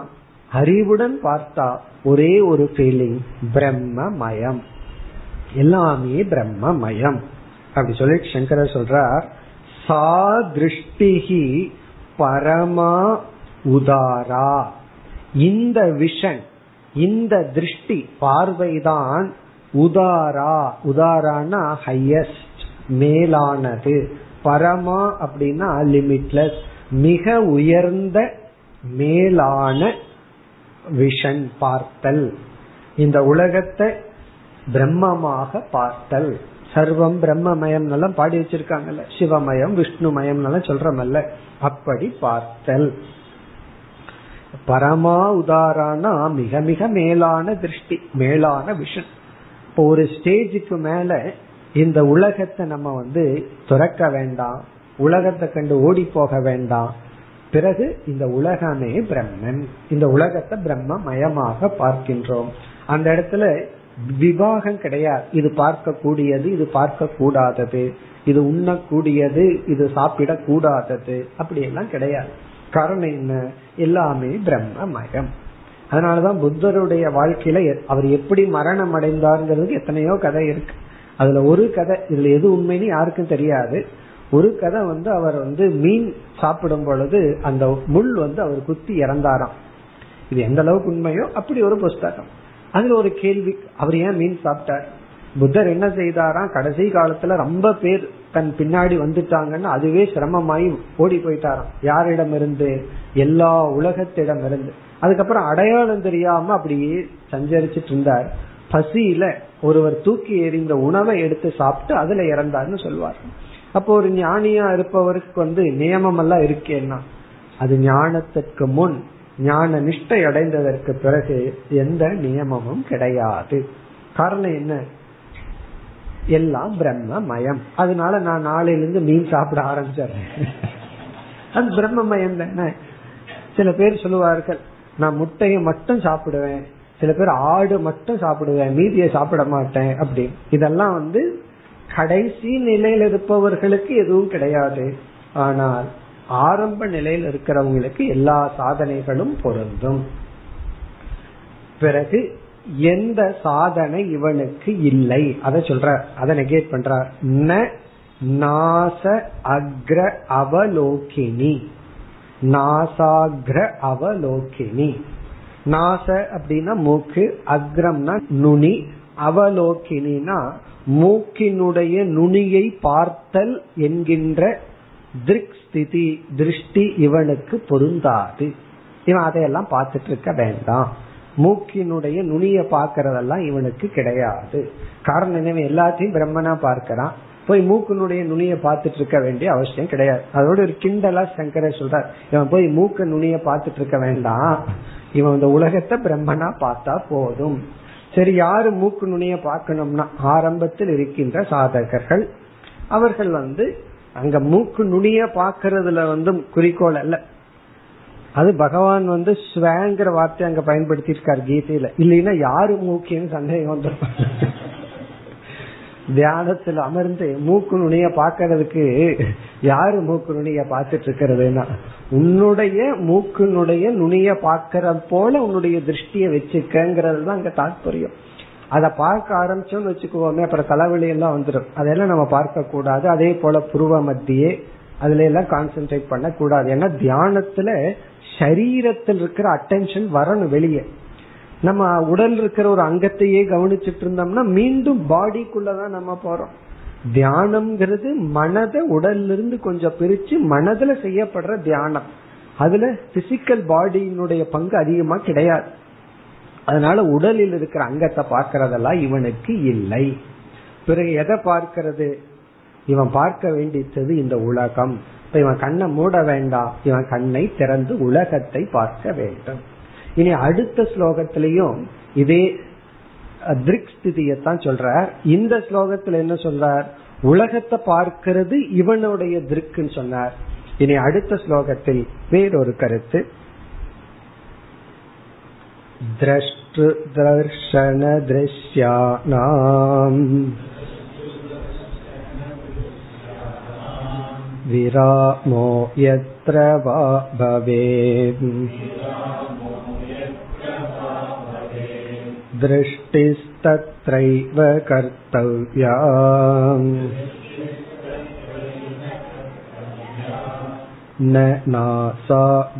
அறிவுடன் பார்த்தா ஒரே ஒரு ஃபீலிங், பிரம்மமயம், எல்லாமே பிரம்மமயம். அப்படி சொல்லி சங்கரர் சொல்றார், சா திருஷ்டிஹி பரமா உதாரா. இந்த விஷன், இந்த திருஷ்டி, பார்வைதான் உதாரா. உதாரானா ஹையஸ்ட், மேலானது. பரமா அப்படின்னா லிமிட்லெஸ், மிக உயர்ந்த மேலான விஷன், பார்த்தல். இந்த உலகத்தை பிரம்மமாக பார்த்தல். சர்வம் பிரம்மமயம் எல்லாம் பாடி வச்சிருக்காங்கல்ல, சிவமயம் விஷ்ணுமயம் எல்லாம் சொல்றமல்ல, அப்படி பார்த்தல். பரமா உதாரானா மிக மிக மேலான திருஷ்டி, மேலான விஷன். இப்போ ஒரு ஸ்டேஜுக்கு மேல இந்த உலகத்தை நம்ம துறக்க வேண்டாம், உலகத்தை கண்டு ஓடி போக வேண்டாம். பிறகு இந்த உலகமே பிரம்மன், இந்த உலகத்தை பிரம்மமயமாக பார்க்கின்றோம். அந்த இடத்துல விவாகம் கிடையாது, இது பார்க்க கூடியது, இது பார்க்க கூடாதது, இது உண்ணக்கூடியது, இது சாப்பிட கூடாதது, அப்படி எல்லாம் கிடையாது. காரணம் என்ன, எல்லாமே பிரம்மமயம். அதனாலதான் புத்தருடைய வாழ்க்கையில அவர் எப்படி மரணம் அடைந்தார்ங்கிறதுக்கு எத்தனையோ கதை இருக்கு. அதுல ஒரு கதை, இதுல எது உண்மைன்னு யாருக்கும் தெரியாது, ஒரு கதை அவர் மீன் சாப்பிடும் பொழுது அந்த முள் அவர் குத்தி இறந்தாராம். இது எந்த அளவுக்கு உண்மையோ அப்படி ஒரு புஸ்தகம். அதுல ஒரு கேள்வி, அவர் ஏன் மீன் சாப்பிட்டார்? புத்தர் என்ன செய்தாராம், கடைசி காலத்துல ரொம்ப பேர் தன் பின்னாடி வந்துட்டாங்கன்னு அதுவே சிரமமாயி ஓடி போயிட்டாராம். யாரிடமிருந்து, எல்லா உலகத்திடம் இருந்து. அதுக்கப்புறம் அடையாளம் தெரியாம அப்படியே சஞ்சரிச்சிட்டு இருந்தார். பசியில ஒருவர் தூக்கி எறிந்த உணவை எடுத்து சாப்பிட்டு அதுல இறந்தார்னு சொல்வார். அப்போ ஒரு ஞானியா இருப்பவருக்கு நியமம் எல்லாம் இருக்கேன்னா அது ஞானத்திற்கு முன், ஞான நிஷ்டை அடைந்ததற்கு பிறகு எந்த நியமமும் கிடையாது. காரணம் என்ன? எல்லாம் பிரம்மமயம். அதனால நான் நாளையிலிருந்து மீன் சாப்பிட ஆரம்பிச்சேன். அது பிரம்மமயம் தானே. சில பேர் சொல்லுவார்கள், நான் முட்டையை மட்டும் சாப்பிடுவேன், சில பேர் ஆடு மட்டும் சாப்பிடுவேன், மீதியை சாப்பிட மாட்டேன் அப்படின்னு. இதெல்லாம் கடைசி நிலையில் இருப்பவர்களுக்கு எதுவும் கிடையாது. ஆனால் ஆரம்ப நிலையில் இருக்கிறவங்களுக்கு எல்லா சாதனைகளும் பொருந்தும். பிறகு எந்த சாதனை இவனுக்கு இல்லை அத சொல்ற, அதை நெகேட் பண்றார். ந நாச அக்ர அவலோகினி, நாசாக்ர அவலோகினி. நாச அப்படின்னா மூக்கு, அக்ரம்னா நுனி, அவலோகினா மூக்கினுடைய நுனியை பார்த்தல் என்கின்ற திருஷ்டி இவனுக்கு பொருந்தாது. இவன் அதையெல்லாம் பார்த்துட்டு இருக்க வேண்டாம். மூக்கினுடைய நுனிய பாக்கிறதெல்லாம் இவனுக்கு கிடையாது. காரணம் என்னவன் எல்லாத்தையும் பிரம்மனா பார்க்கிறான், போய் மூக்கினுடைய நுனிய பார்த்துட்டு இருக்க வேண்டிய அவசியம் கிடையாது. அதோட ஒரு கிண்டலா சங்கரர் சொல்றார், இவன் போய் மூக்க நுனிய பார்த்துட்டு இருக்க வேண்டாம், இவன் இந்த உலகத்தை பிரம்மனா பார்த்தா போதும். சரி, யாரு மூக்கு நுனிய பார்க்கணும்னா ஆரம்பத்தில் இருக்கின்ற சாதகர்கள். அவர்கள் அங்க மூக்கு நுனிய பாக்கிறதுல குறிக்கோள் அல்ல. அது பகவான் ஸ்வங்கிற வார்த்தை அங்க பயன்படுத்தி இருக்கார் கீதையில. இல்லைன்னா யாரு மூக்கின்னு சந்தேகம் வந்துடும். தியானத்தில் அமர்ந்து மூக்கு நுனிய பாக்கிறதுக்கு யாரு மூக்கு நுனிய பாத்துட்டு இருக்கிறதுனா, உன்னுடைய மூக்குனுடைய நுனிய பாக்கிற போல உன்னுடைய திருஷ்டிய வச்சுக்கங்கிறது தான் அங்க தாற்பயம். அதை பார்க்க ஆரம்பிச்சோம்னு வச்சுக்குவோமே, அப்புறம் தலைவலி எல்லாம் வந்துடும். அதெல்லாம் நம்ம பார்க்க கூடாது. அதே போல புருவ மத்தியே அதுல எல்லாம் கான்சென்ட்ரேட் பண்ண கூடாது. ஏன்னா தியானத்துல சரீரத்தில் இருக்கிற அட்டென்ஷன் வரணும் வெளியே. நம்ம உடல் இருக்கிற ஒரு அங்கத்தையே கவனிச்சுட்டு இருந்தோம்னா மீண்டும் பாடிக்குள்ளதான் நம்ம போறோம். தியானம்ங்கிறது மனதை உடல்ல இருந்து கொஞ்சம் பிரிச்சு மனதுல செய்யப்படுற தியானம். அதுல பிசிக்கல் பாடியினுடைய பங்கு அதிகமா கிடையாது. அதனால உடலில் இருக்கிற அங்கத்தை பார்க்கறதெல்லாம் இவனுக்கு இல்லை. பிறகு எதை பார்க்கிறது? இவன் பார்க்க வேண்டியது இந்த உலகம். இப்ப இவன் கண்ணை மூட வேண்டாம், இவன் கண்ணை திறந்து உலகத்தை பார்க்க வேண்டும். இனி அடுத்த ஸ்லோகத்திலையும் இதே திருக்ஸ்திதியத்தான் சொல்றார். இந்த ஸ்லோகத்துல என்ன சொல்றார்? உலகத்தை பார்க்கிறது இவனுடைய திருக்குன்னு சொன்னார். இனி அடுத்த ஸ்லோகத்தில் வேறொரு கருத்து. திரஷ்டு தர்ஷன த்ருஷ்யானாம் விராமோ யத்ர வா பவேத் திருஷ்டிஸ்தத்ரைவ கர்த்தவ்யாம் ந நாசாக்ரவலோகினி.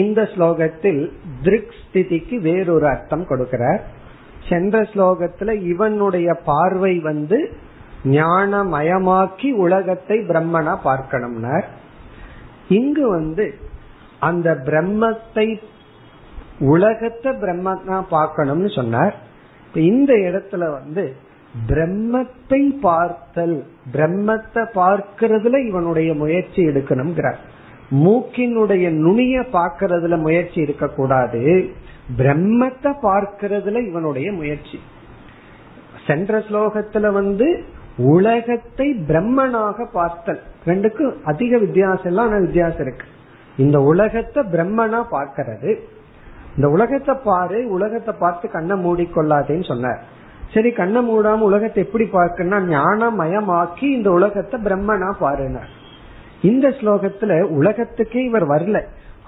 இந்த ஸ்லோகத்தில் திருக்ஸ்திதிக்கு வேறொரு அர்த்தம் கொடுக்கிறார். சென்ற ஸ்லோகத்துல இவனுடைய பார்வை ஞானமயமாக்கி உலகத்தை பிரம்மனா பார்க்கணும்னார். இங்கு அந்த பிரம்மத்தை உலகத்தை பிரம்மனா பார்க்கணும்னு சொன்னார். இந்த இடத்துல பிரம்மத்தை பார்த்தல், பிரம்மத்தை பார்க்கிறதுல இவனுடைய முயற்சி எடுக்கணும்ங்கிறார். மூக்கினுடைய நுனிய பார்க்கறதுல முயற்சி இருக்க கூடாது, பிரம்மத்தை பார்க்கிறதுல இவனுடைய முயற்சி. சென்ற ஸ்லோகத்துல உலகத்தை பிரம்மனாக பார்த்தல், ரெண்டுக்கும் அதிக வித்தியாசம் எல்லாம் வித்தியாசம் இருக்கு. இந்த உலகத்தை பிரம்மனா பார்க்கிறது, இந்த உலகத்தை பாரு, உலகத்தை பார்த்து கண்ணை மூடிக்கொள்ளாதேன்னு சொன்னார். சரி, கண்ணை மூடாம உலகத்தை எப்படி பார்க்கணும்னா ஞானமயமாக்கி இந்த உலகத்தை பிரம்மனா பாருனார். இந்த ஸ்லோகத்துல உலகத்துக்கே இவர் வரல,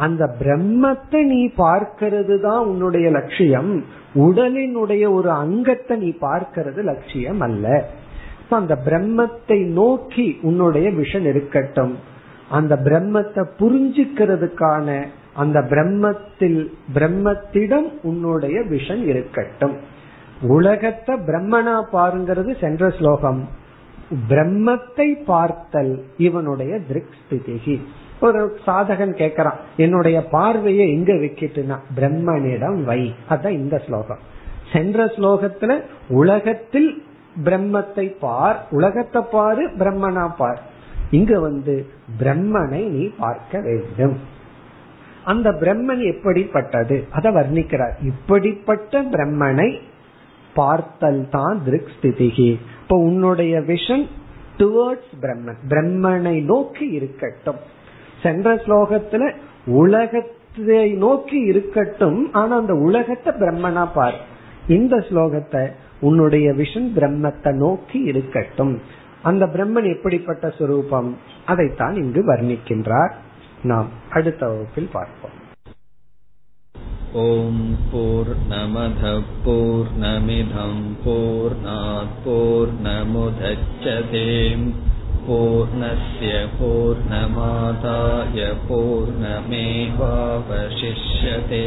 அந்த பிரம்மத்தை நீ பார்க்கிறது தான் உன்னுடைய லட்சியம், உடலினுடைய ஒரு அங்கத்தை நீ பார்க்கிறது லட்சியம் அல்ல. அந்த பிரம்மத்தை நோக்கி உன்னுடைய விஷன் இருக்கட்டும். அந்த பிரம்மத்தை புரிஞ்சுக்கிறதுக்கான, அந்த பிரம்மத்திடம் உன்னுடைய விஷன் இருக்கட்டும். உலகத்தை பிரம்மனா பாருங்கிறது சென்ற ஸ்லோகம். பிரம்மத்தை பார்த்தல் இவனுடைய திருஷ்டி. ஒரு சாதகன் கேக்குறான், என்னுடைய பார்வையை எங்க வைக்கிட்டுனா பிரம்மனிடம் வை. அதான் இந்த ஸ்லோகம். சென்ற ஸ்லோகத்துல உலகத்தில் பிரம்மத்தை பார், உலகத்தை பாரு, பிரம்மனா பார். இங்க பிரம்மனை நீ பார்க்க வேண்டும். அந்த பிரம்மன் எப்படிப்பட்டது அதை வர்ணிக்கிறார். இப்படிப்பட்ட பிரம்மனை பார்த்தல் தான் திருக்ஸ்திதிகி. இப்ப உன்னுடைய விஷன் டுவர்ட்ஸ் பிரம்மன், பிரம்மனை நோக்கி இருக்கட்டும். சென்ற ஸ்லோகத்துல உலகத்தை நோக்கி இருக்கட்டும், ஆனா அந்த உலகத்தை பிரம்மனா பார். இந்த ஸ்லோகத்தை உன்னுடைய விஷன் பிரம்மத்தை நோக்கி இருக்கட்டும். அந்த பிரம்மன் எப்படிப்பட்ட சுரூபம் அதைத்தான் இங்கு வர்ணிக்கின்றார். நாம் அடுத்த வகுப்பில் பார்ப்போம். ஓம் பூர்ணமதః பூர்ணமிதம் பூர்ணாத் பூர்ணமுதச்யதே பூர்ணஸ்ய பூர்ணமாதாய பூர்ணமேவாவசிஷ்யதே.